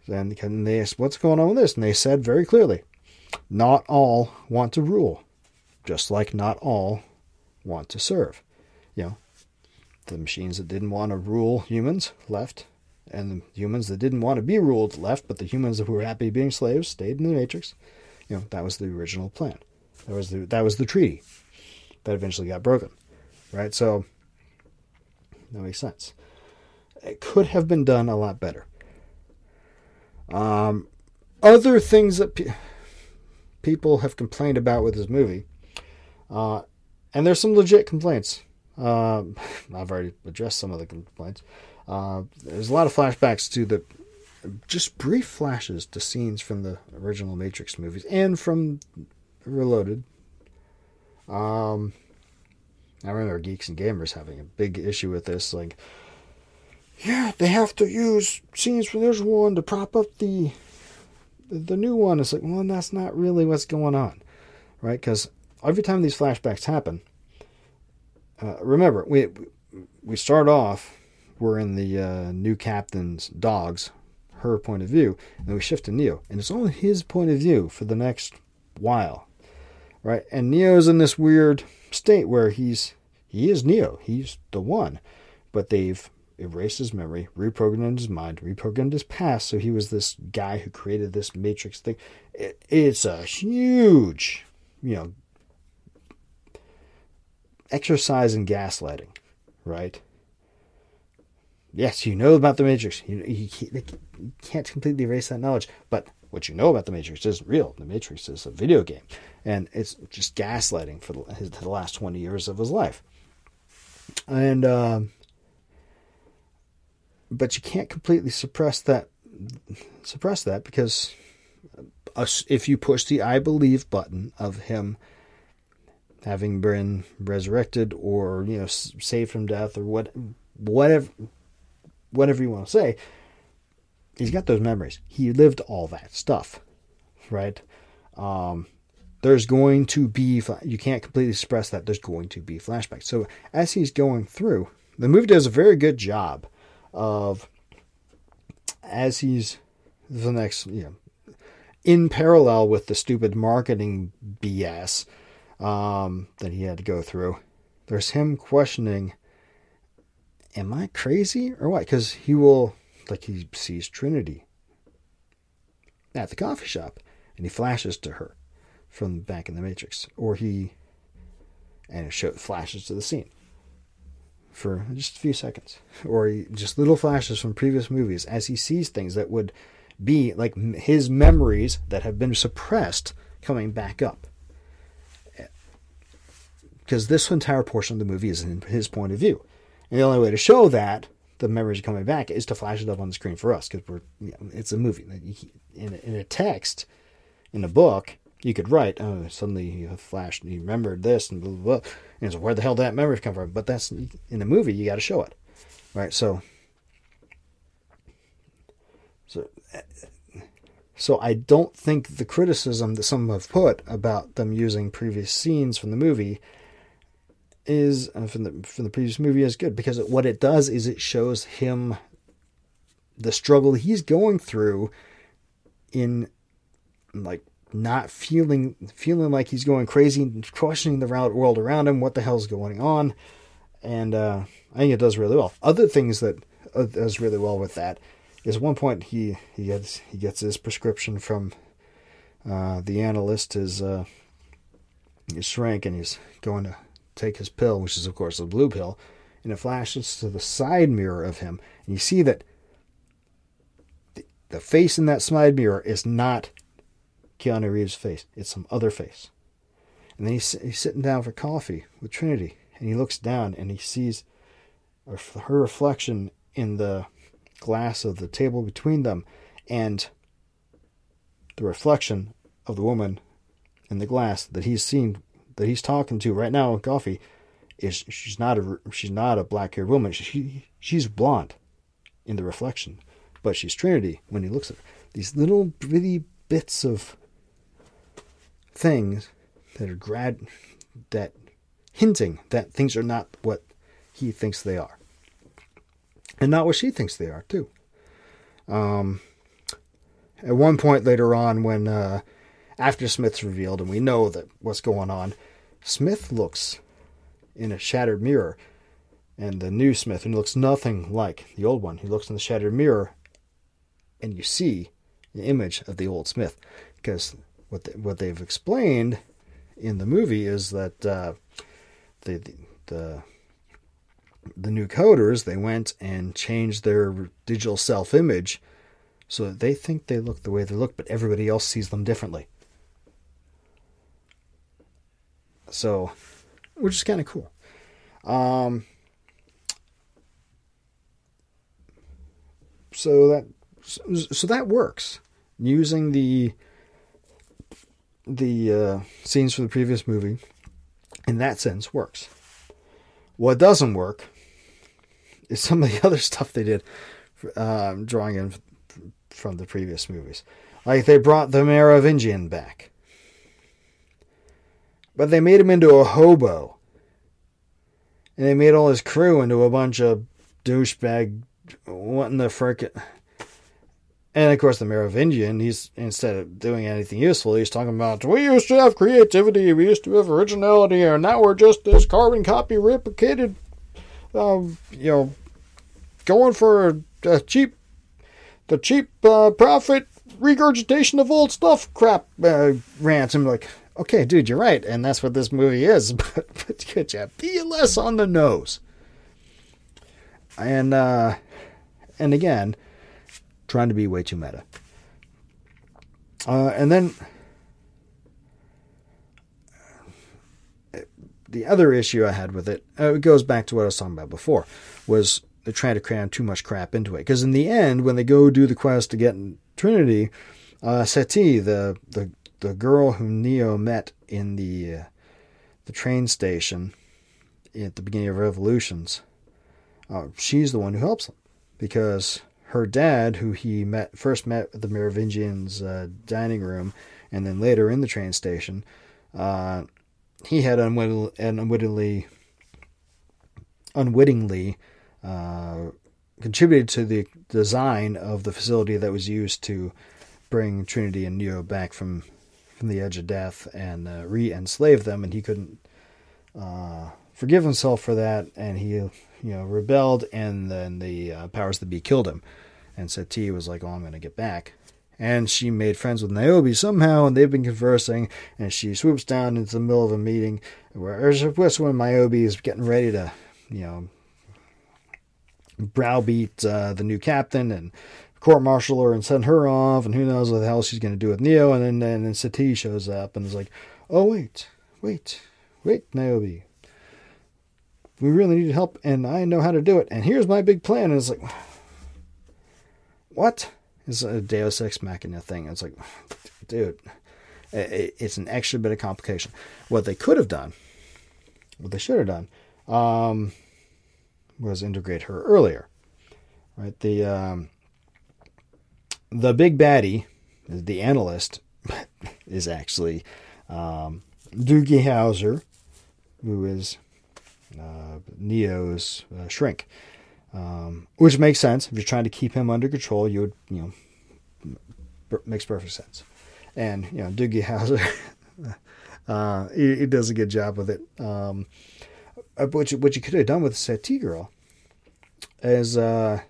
Then can they ask, what's going on with this? And they said very clearly, not all want to rule, just like not all want to serve. You know, the machines that didn't want to rule humans left, and the humans that didn't want to be ruled left, but the humans who were happy being slaves stayed in the Matrix. You know, that was the original plan. That was the that was the treaty that eventually got broken, right? So that makes sense. It could have been done a lot better. Um, other things that pe- people have complained about with this movie, uh, and there's some legit complaints. Um, I've already addressed some of the complaints. Uh, there's a lot of flashbacks to the, just brief flashes to scenes from the original Matrix movies and from Reloaded. Um, I remember Geeks and Gamers having a big issue with this, like, yeah, they have to use scenes from this one to prop up the the new one. It's like, well, that's not really what's going on, right? Because every time these flashbacks happen, uh, remember, we we start off, we're in the uh, new captain's dog's, her point of view, and then we shift to Neo. And it's only his point of view for the next while, right? And Neo's in this weird state where he's he is Neo. He's the one. But they've erased his memory, reprogrammed his mind, reprogrammed his past, so he was this guy who created this Matrix thing. It, it's a huge, you know, exercise in gaslighting, right? yes, you know about The Matrix. You, you, you can't completely erase that knowledge. But what you know about The Matrix isn't real. The Matrix is a video game. And it's just gaslighting for the, his, the last twenty years of his life. And, um, but you can't completely suppress that, suppress that because if you push the I believe button of him having been resurrected or, you know, saved from death or what, whatever, whatever you want to say, he's got those memories. He lived all that stuff, right? Um, there's going to be, you can't completely suppress that. There's going to be flashbacks. So as he's going through, the movie does a very good job of, as he's the next, you know, in parallel with the stupid marketing B S um, that he had to go through, there's him questioning, am I crazy or what? Because he will, like he sees Trinity at the coffee shop and he flashes to her from back in The Matrix. Or he, and it shows, flashes to the scene for just a few seconds. Or he, just little flashes from previous movies as he sees things that would be like his memories that have been suppressed coming back up. Because this entire portion of the movie is in his point of view. And the only way to show that the memories are coming back is to flash it up on the screen for us. Because we're, you know, it's a movie. In a, in a text, in a book, you could write, oh, suddenly he flashed and he remembered this and blah, blah, blah. And so where the hell did that memory come from? But that's, in a movie, you got to show it. Right, so... So, so I don't think the criticism that some have put about them using previous scenes from the movie is uh, from the from the previous movie is good, because it, what it does is it shows him the struggle he's going through in like not feeling feeling like he's going crazy and questioning the world around him, what the hell's going on, and uh, I think it does really well. Other things that uh, does really well with that. At one point he, he gets he gets his prescription from uh, the analyst, his uh, his shrink, and he's going to take his pill, which is of course the blue pill, and it flashes to the side mirror of him, and you see that the, the face in that side mirror is not Keanu Reeves' face; it's some other face. And then he's, he's sitting down for coffee with Trinity, and he looks down and he sees her reflection in the glass of the table between them, and the reflection of the woman in the glass that he's seen, that he's talking to right now on coffee, is she's not a she's not a black-haired woman. She she's blonde in the reflection, but she's Trinity when he looks at her. These little bitty bits of things that are grad that hinting that things are not what he thinks they are. And not what she thinks they are, too. Um, at one point later on, when uh, after Smith's revealed, and we know that what's going on, Smith looks in a shattered mirror, and the new Smith, and he looks nothing like the old one. He looks in the shattered mirror, and you see the image of the old Smith. Because what they, what they've explained in the movie is that uh, the the... the the new coders, they went and changed their digital self-image so that they think they look the way they look, but everybody else sees them differently. So, which is kind of cool. Um, so that so that works. Using the the uh, scenes from the previous movie, in that sense, works. What doesn't work is some of the other stuff they did, uh, drawing in from the previous movies. Like, they brought the Merovingian back. But they made him into a hobo. And they made all his crew into a bunch of douchebag, what in the frick? And, of course, the Merovingian, he's, instead of doing anything useful, he's talking about, we used to have creativity, we used to have originality, and now we're just this carbon copy replicated, um, you know, going for a, a cheap, the cheap uh, profit regurgitation of old stuff crap uh, rants. I'm like, okay, dude, you're right, and that's what this movie is, but, but could you be less on the nose? And, uh... and again, trying to be way too meta. Uh, and then the other issue I had with it, uh, it goes back to what I was talking about before, was they're trying to cram too much crap into it. Because in the end, when they go do the quest to get Trinity, uh, Sati, the, the the girl whom Neo met in the uh, the train station at the beginning of Revolutions, uh, she's the one who helps him, because her dad, who he met first met at the Merovingian's uh, dining room, and then later in the train station, uh, he had unwittingly, unwittingly, unwittingly uh, contributed to the design of the facility that was used to bring Trinity and Neo back from, from the edge of death and uh, re-enslave them, and he couldn't uh, forgive himself for that, and he... you know, rebelled, and then the uh, powers that be killed him. And Sati was like, oh, I'm going to get back. And she made friends with Niobe somehow, and they've been conversing, and she swoops down into the middle of a meeting where that's when Niobe is getting ready to, you know, browbeat uh, the new captain and court-martial her and send her off, and who knows what the hell she's going to do with Neo. And then, and then Sati shows up and is like, oh, wait, wait, wait, Niobe. We really need help, and I know how to do it. And here's my big plan. And it's like, what? It's a Deus Ex Machina thing. It's like, dude, it's an extra bit of complication. What they could have done, what they should have done, um, was integrate her earlier, right? The um, the big baddie, the analyst, is actually um, Doogie Howser, who is Uh, Neo's uh, shrink, um, which makes sense. If you're trying to keep him under control, you would, you know, per- makes perfect sense. And, you know, Doogie Howser, uh, he, he does a good job with it. Um, what you, what you could have done with the Sati girl is, uh,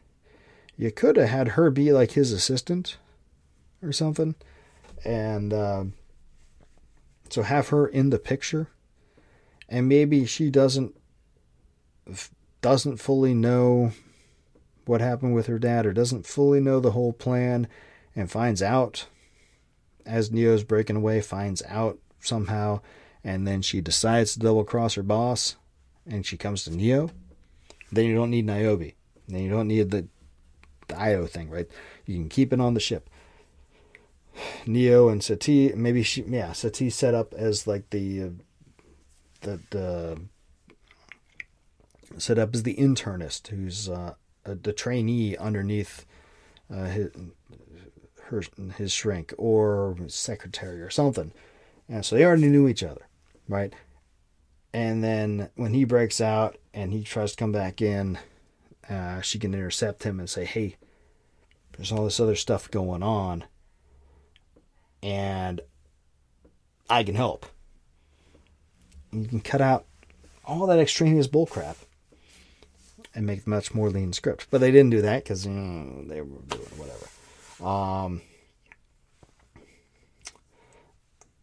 you could have had her be like his assistant or something. And, um, so have her in the picture, and maybe she doesn't, doesn't fully know what happened with her dad, or doesn't fully know the whole plan, and finds out as Neo's breaking away, finds out somehow, and then she decides to double cross her boss, and she comes to Neo. Then you don't need Niobe. Then you don't need the, the Io thing, right? You can keep it on the ship. Neo and Sati, maybe she, yeah, Sati set up as like the uh, the the set up as the internist, who's uh, a, the trainee underneath uh, his, her, his shrink or his secretary or something. And so they already knew each other, right? And then when he breaks out and he tries to come back in, uh, she can intercept him and say, hey, there's all this other stuff going on, and I can help. You can cut out all that extraneous bullcrap and make a much more lean script. But they didn't do that because, you know, they were doing whatever. Um,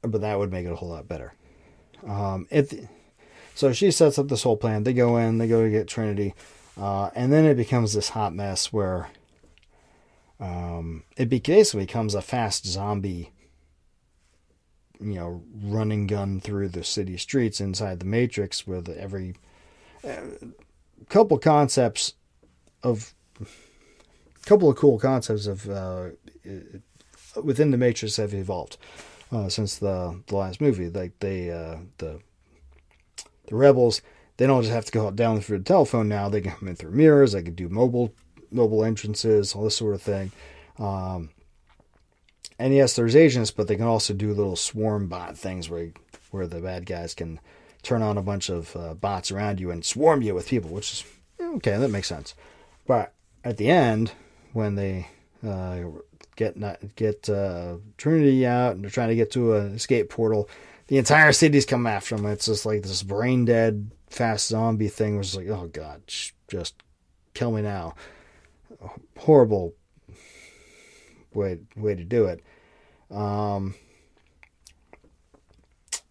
but that would make it a whole lot better. Um, it, so she sets up this whole plan. They go in, they go to get Trinity, uh, and then it becomes this hot mess where um, it basically becomes a fast zombie, you know, running gun through the city streets inside the Matrix, with every uh, couple concepts of couple of cool concepts of uh, within the Matrix have evolved uh, since the, the last movie. Like they uh, the the rebels, they don't just have to go down through the telephone now. They can come in through mirrors. They can do mobile mobile entrances, all this sort of thing. Um, And yes, there's agents, but they can also do little swarm bot things where where the bad guys can turn on a bunch of uh, bots around you and swarm you with people, which is, okay, that makes sense. But at the end, when they uh, get not, get uh, Trinity out and they're trying to get to an escape portal, the entire city's come after them. It's just like this brain-dead, fast zombie thing, which is like, oh, God, just kill me now. Horrible way way to do it. Um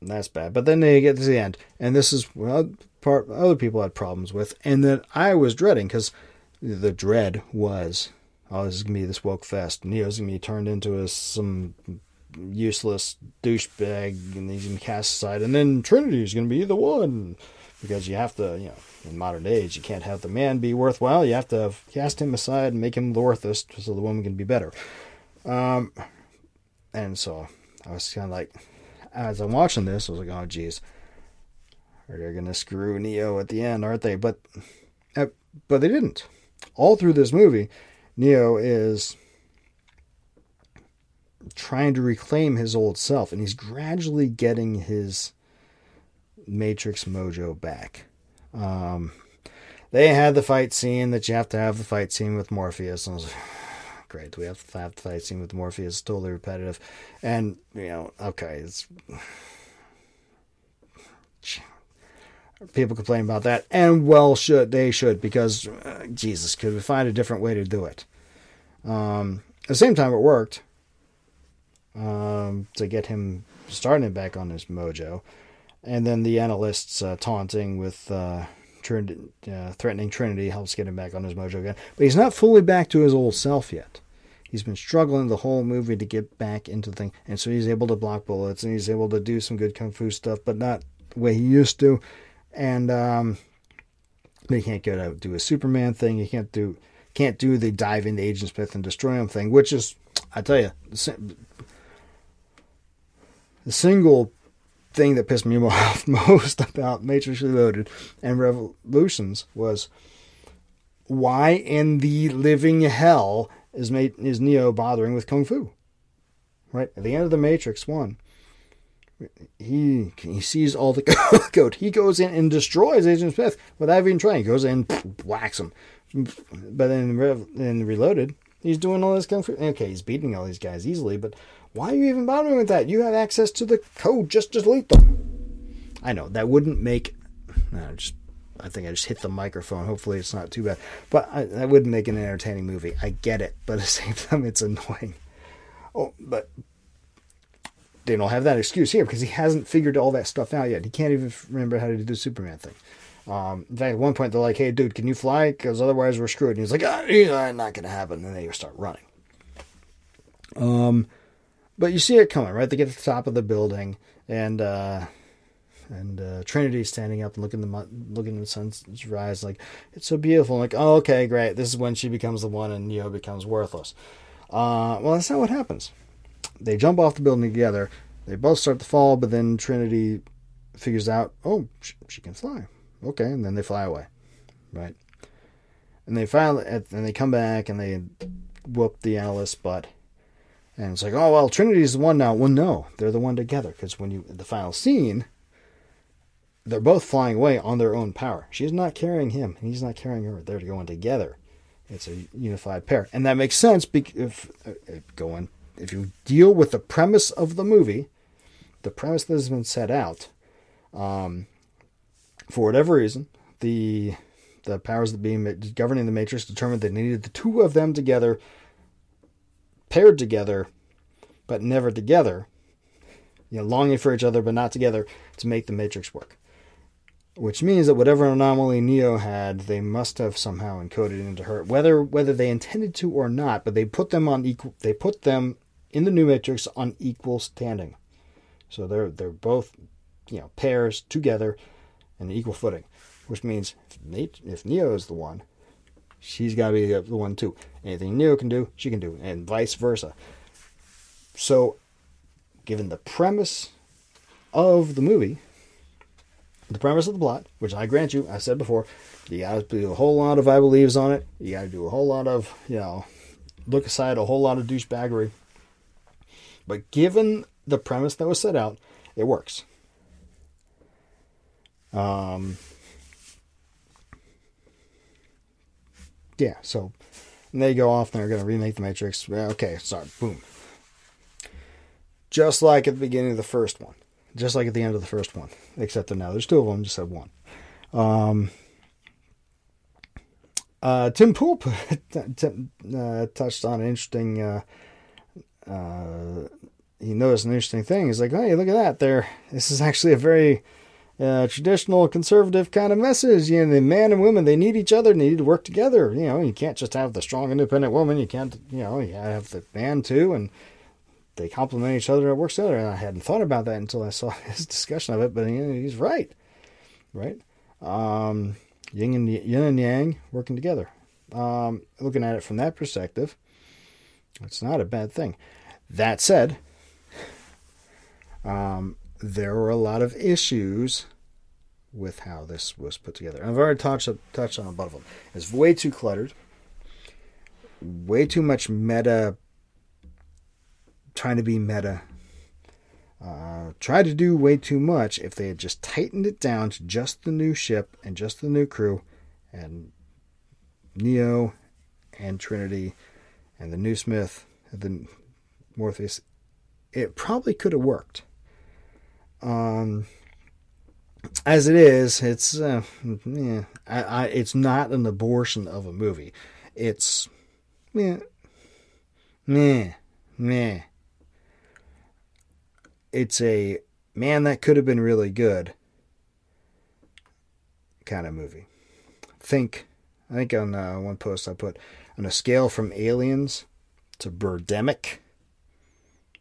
that's bad. But then they get to the end, and this is well part other people had problems with, and that I was dreading, because the dread was, oh, this is going to be this woke fest. Neo's going to be turned into a, some useless douchebag, and he's going to be cast aside. And then Trinity's going to be the one. Because you have to, you know, in modern age, you can't have the man be worthwhile. You have to cast him aside and make him the worthest so the woman can be better. Um, and so I was kind of like, as I'm watching this, I was like, oh, geez. They're going to screw Neo at the end, aren't they? But, uh, but they didn't. All through this movie, Neo is trying to reclaim his old self. And he's gradually getting his Matrix mojo back. Um, they had the fight scene that you have to have the fight scene with Morpheus, and I was like, great, we have to have the fight scene with Morpheus. It's totally repetitive, and you know, okay, it's people complain about that, and well, should they should because uh, Jesus, could we find a different way to do it? Um, at the same time, it worked um, to get him starting back on his mojo. And then the analysts uh, taunting with uh, Trin- uh, threatening Trinity helps get him back on his mojo again. But he's not fully back to his old self yet. He's been struggling the whole movie to get back into the thing. And so he's able to block bullets, and he's able to do some good kung fu stuff, but not the way he used to. And um, he can't get out do a Superman thing. He can't do can't do the dive into Agent Smith and destroy him thing, which is, I tell you, the single thing that pissed me off most about Matrix Reloaded and Revolutions was, why in the living hell is made, is Neo bothering with kung fu? Right at the end of the Matrix one, he he sees all the code. He goes in and destroys Agent Smith without even trying. He goes in, whacks him. But in Rev, in Reloaded, he's doing all this kung fu. Okay, he's beating all these guys easily, but why are you even bothering with that? You have access to the code. Just delete them. I know, that wouldn't make... No, just, I think I just hit the microphone. Hopefully it's not too bad. But I, that wouldn't make an entertaining movie. I get it. But at the same time, it's annoying. Oh, but they don't have that excuse here because he hasn't figured all that stuff out yet. He can't even remember how to do the Superman thing. Um, in fact, at one point, they're like, hey, dude, can you fly? Because otherwise we're screwed. And he's like, ah, not going to happen. And then they start running. Um... But you see it coming, right? They get to the top of the building, and uh, and uh, Trinity's standing up and looking at the looking at the sun's rise, like it's so beautiful. I'm like, oh, okay, great. This is when she becomes the one, and Neo becomes worthless. Uh, well, that's not what happens. They jump off the building together. They both start to fall, but then Trinity figures out, oh, she, she can fly. Okay, and then they fly away, right? And they finally, and they come back, and they whoop the analyst's butt. And it's like, oh, well, Trinity's the one now. Well, no, they're the one together. Because when you, the final scene, they're both flying away on their own power. She's not carrying him, and he's not carrying her. They're going together. It's a unified pair. And that makes sense if, if, going, if you deal with the premise of the movie, the premise that has been set out, um, for whatever reason, the the powers that be governing the Matrix determined they needed the two of them together, paired together, but never together, you know, longing for each other, but not together, to make the Matrix work. Which means that whatever anomaly Neo had, they must have somehow encoded into her, whether whether they intended to or not. But they put them on equal. They put them in the new Matrix on equal standing. So they're they're both, you know, pairs together, and equal footing. Which means if, if Neo is the one, she's got to be the one too. Anything Neo can do, she can do, and vice versa. So, given the premise of the movie, the premise of the plot, which I grant you, I said before, you got to do a whole lot of I believes on it. You got to do a whole lot of, you know, look aside a whole lot of douchebaggery. But given the premise that was set out, it works. Um. Yeah, so they go off and they're going to remake the Matrix. Okay, sorry, boom. Just like at the beginning of the first one. Just like at the end of the first one. Except that now there's two of them, just have one. Um, uh, Tim Pool Tim, uh, touched on an interesting... Uh, uh, he noticed an interesting thing. He's like, hey, look at that. There, this is actually a very uh, traditional conservative kind of message. You know, the man and women, they need each other, they need to work together. You know, you can't just have the strong, independent woman. You can't, you know, you gotta have the man too, and they complement each other and it works together. And I hadn't thought about that until I saw his discussion of it, but you know, he's right, right? Um, yin and yin and yang working together. Um, looking at it from that perspective, it's not a bad thing. That said, um, there were a lot of issues with how this was put together. And I've already touched, touched on a bunch of them. It's way too cluttered, way too much meta, trying to be meta, uh, tried to do way too much. If they had just tightened it down to just the new ship and just the new crew and Neo and Trinity and the new Smith, the Morpheus, it probably could have worked. Um, as it is, it's uh, yeah, I, I, it's not an abortion of a movie. It's meh, meh, meh. It's a man that could have been really good kind of movie. Think. I think on uh, one post I put, on a scale from Aliens to Birdemic.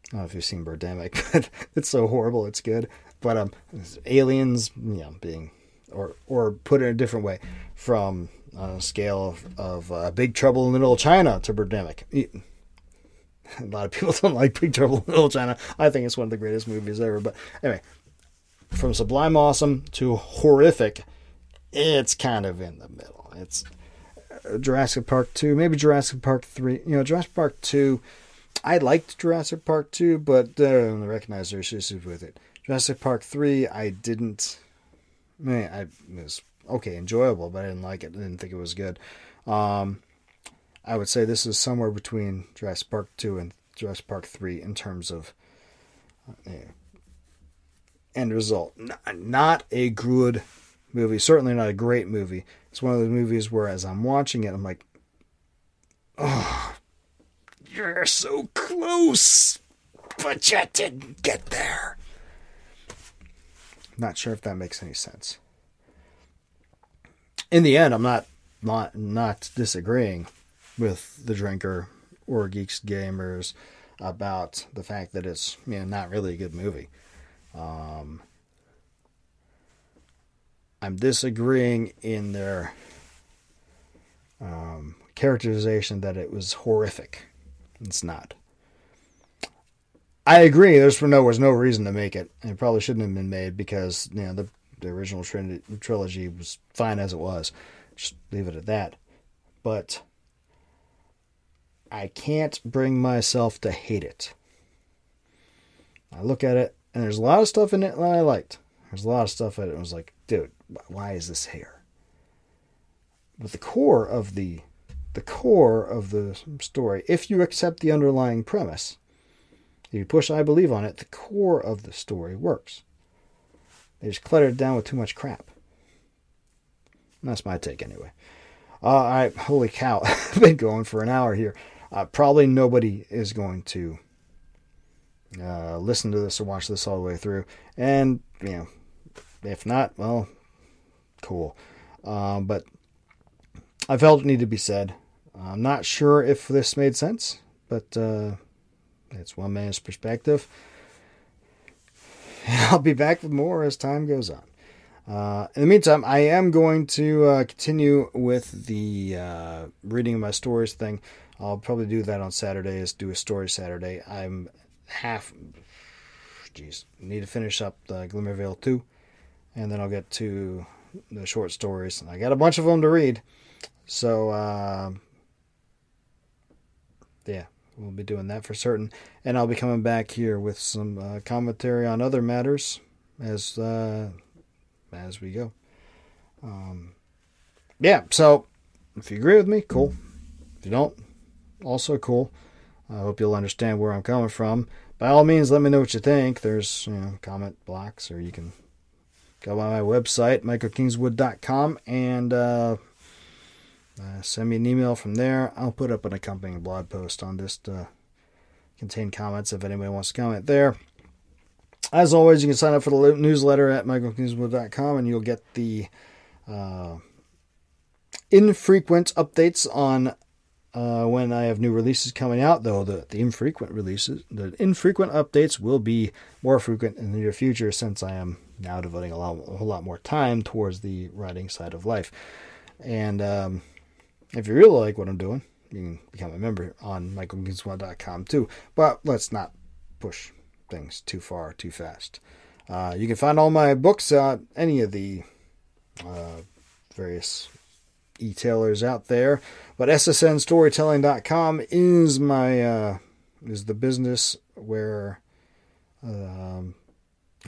I don't know if you've seen Birdemic, but it's so horrible it's good. But um, Aliens, you know, being, or or put it a different way, from a scale of, of uh, Big Trouble in Little China to Birdemic. A lot of people don't like Big Trouble in Little China. I think it's one of the greatest movies ever. But anyway, from sublime awesome to horrific, it's kind of in the middle. It's Jurassic Park two, maybe Jurassic Park three. You know, Jurassic Park two, I liked Jurassic Park two, but uh, I recognize there's issues with it. Jurassic Park three, I didn't, man, I, it was okay, enjoyable, but I didn't like it. I didn't think it was good. Um, I would say this is somewhere between Jurassic Park two and Jurassic Park three in terms of uh, end result. Not a good movie, certainly not a great movie. It's one of those movies where as I'm watching it, I'm like, oh, you're so close, but you didn't get there. Not sure if that makes any sense. In the end, I'm not not not disagreeing with The Drinker or Geeks Gamers about the fact that it's, you know, not really a good movie. Um I'm disagreeing in their um, characterization that it was horrific. It's not. I agree. There's for no was no reason to make it. It probably shouldn't have been made because, you know, the, the original Trinity, trilogy was fine as it was. Just leave it at that. But I can't bring myself to hate it. I look at it, and there's a lot of stuff in it that I liked. There's a lot of stuff in it that was like, dude, why is this here? But the core of the, the core of the story, if you accept the underlying premise, if you push I believe on it, the core of the story works. They just cluttered it down with too much crap. And that's my take anyway. Uh, all right, holy cow, I've been going for an hour here. Uh, probably nobody is going to uh, listen to this or watch this all the way through. And, you know, if not, well, cool. Um, but I felt it needed to be said. I'm not sure if this made sense, but uh, it's one man's perspective. And I'll be back with more as time goes on. Uh, in the meantime, I am going to uh, continue with the uh, reading of my stories thing. I'll probably do that on Saturdays, do a story Saturday. I'm half... Jeez, need to finish up the Glimmervale two. And then I'll get to the short stories. And I got a bunch of them to read. So, uh, yeah, we'll be doing that for certain. And I'll be coming back here with some uh, commentary on other matters as uh, as we go. Um, yeah, so if you agree with me, cool. If you don't, also cool. I hope you'll understand where I'm coming from. By all means, let me know what you think. There's, you know, comment blocks, or you can... go by my website, michael kingswood dot com, and uh, uh, send me an email from there. I'll put up an accompanying blog post on this to contain comments if anybody wants to comment there. As always, you can sign up for the newsletter at michael kingswood dot com, and you'll get the uh, infrequent updates on uh, when I have new releases coming out, though the, the infrequent releases, the infrequent updates will be more frequent in the near future, since I am now devoting a, lot, a whole lot more time towards the writing side of life. And um, if you really like what I'm doing, you can become a member on michael kingswood dot com too. But let's not push things too far too fast. Uh, you can find all my books at any of the uh, various e-tailers out there, but S S N storytelling dot com is my uh, is the business where um,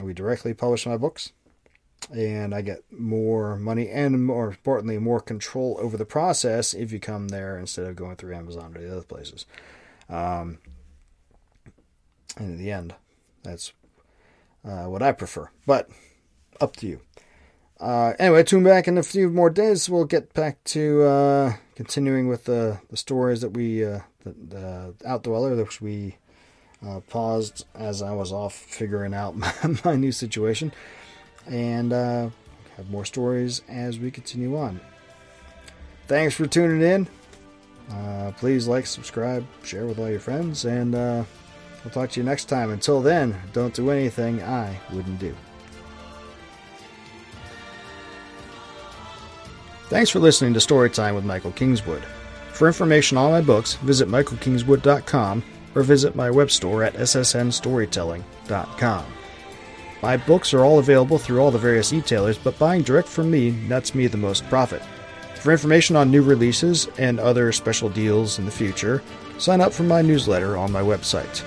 we directly publish my books, and I get more money and, more importantly, more control over the process if you come there instead of going through Amazon or the other places. Um, and in the end, That's uh, what I prefer, but up to you. Uh, anyway, tune back in a few more days. We'll get back to uh, continuing with the, the stories that we, uh, the, the Outdweller, which we uh, paused as I was off figuring out my, my new situation. And uh, have more stories as we continue on. Thanks for tuning in. Uh, please like, subscribe, share with all your friends, and... Uh, I'll talk to you next time. Until then, don't do anything I wouldn't do. Thanks for listening to Storytime with Michael Kingswood. For information on my books, visit michael kingswood dot com or visit my web store at S S N storytelling dot com. My books are all available through all the various e-tailers, but buying direct from me nets me the most profit. For information on new releases and other special deals in the future, sign up for my newsletter on my website.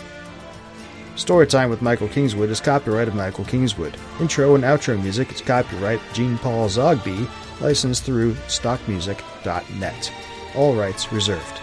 Storytime with Michael Kingswood is copyright of Michael Kingswood. Intro and outro music is copyright Gene Paul Zogby, licensed through stock music dot net. All rights reserved.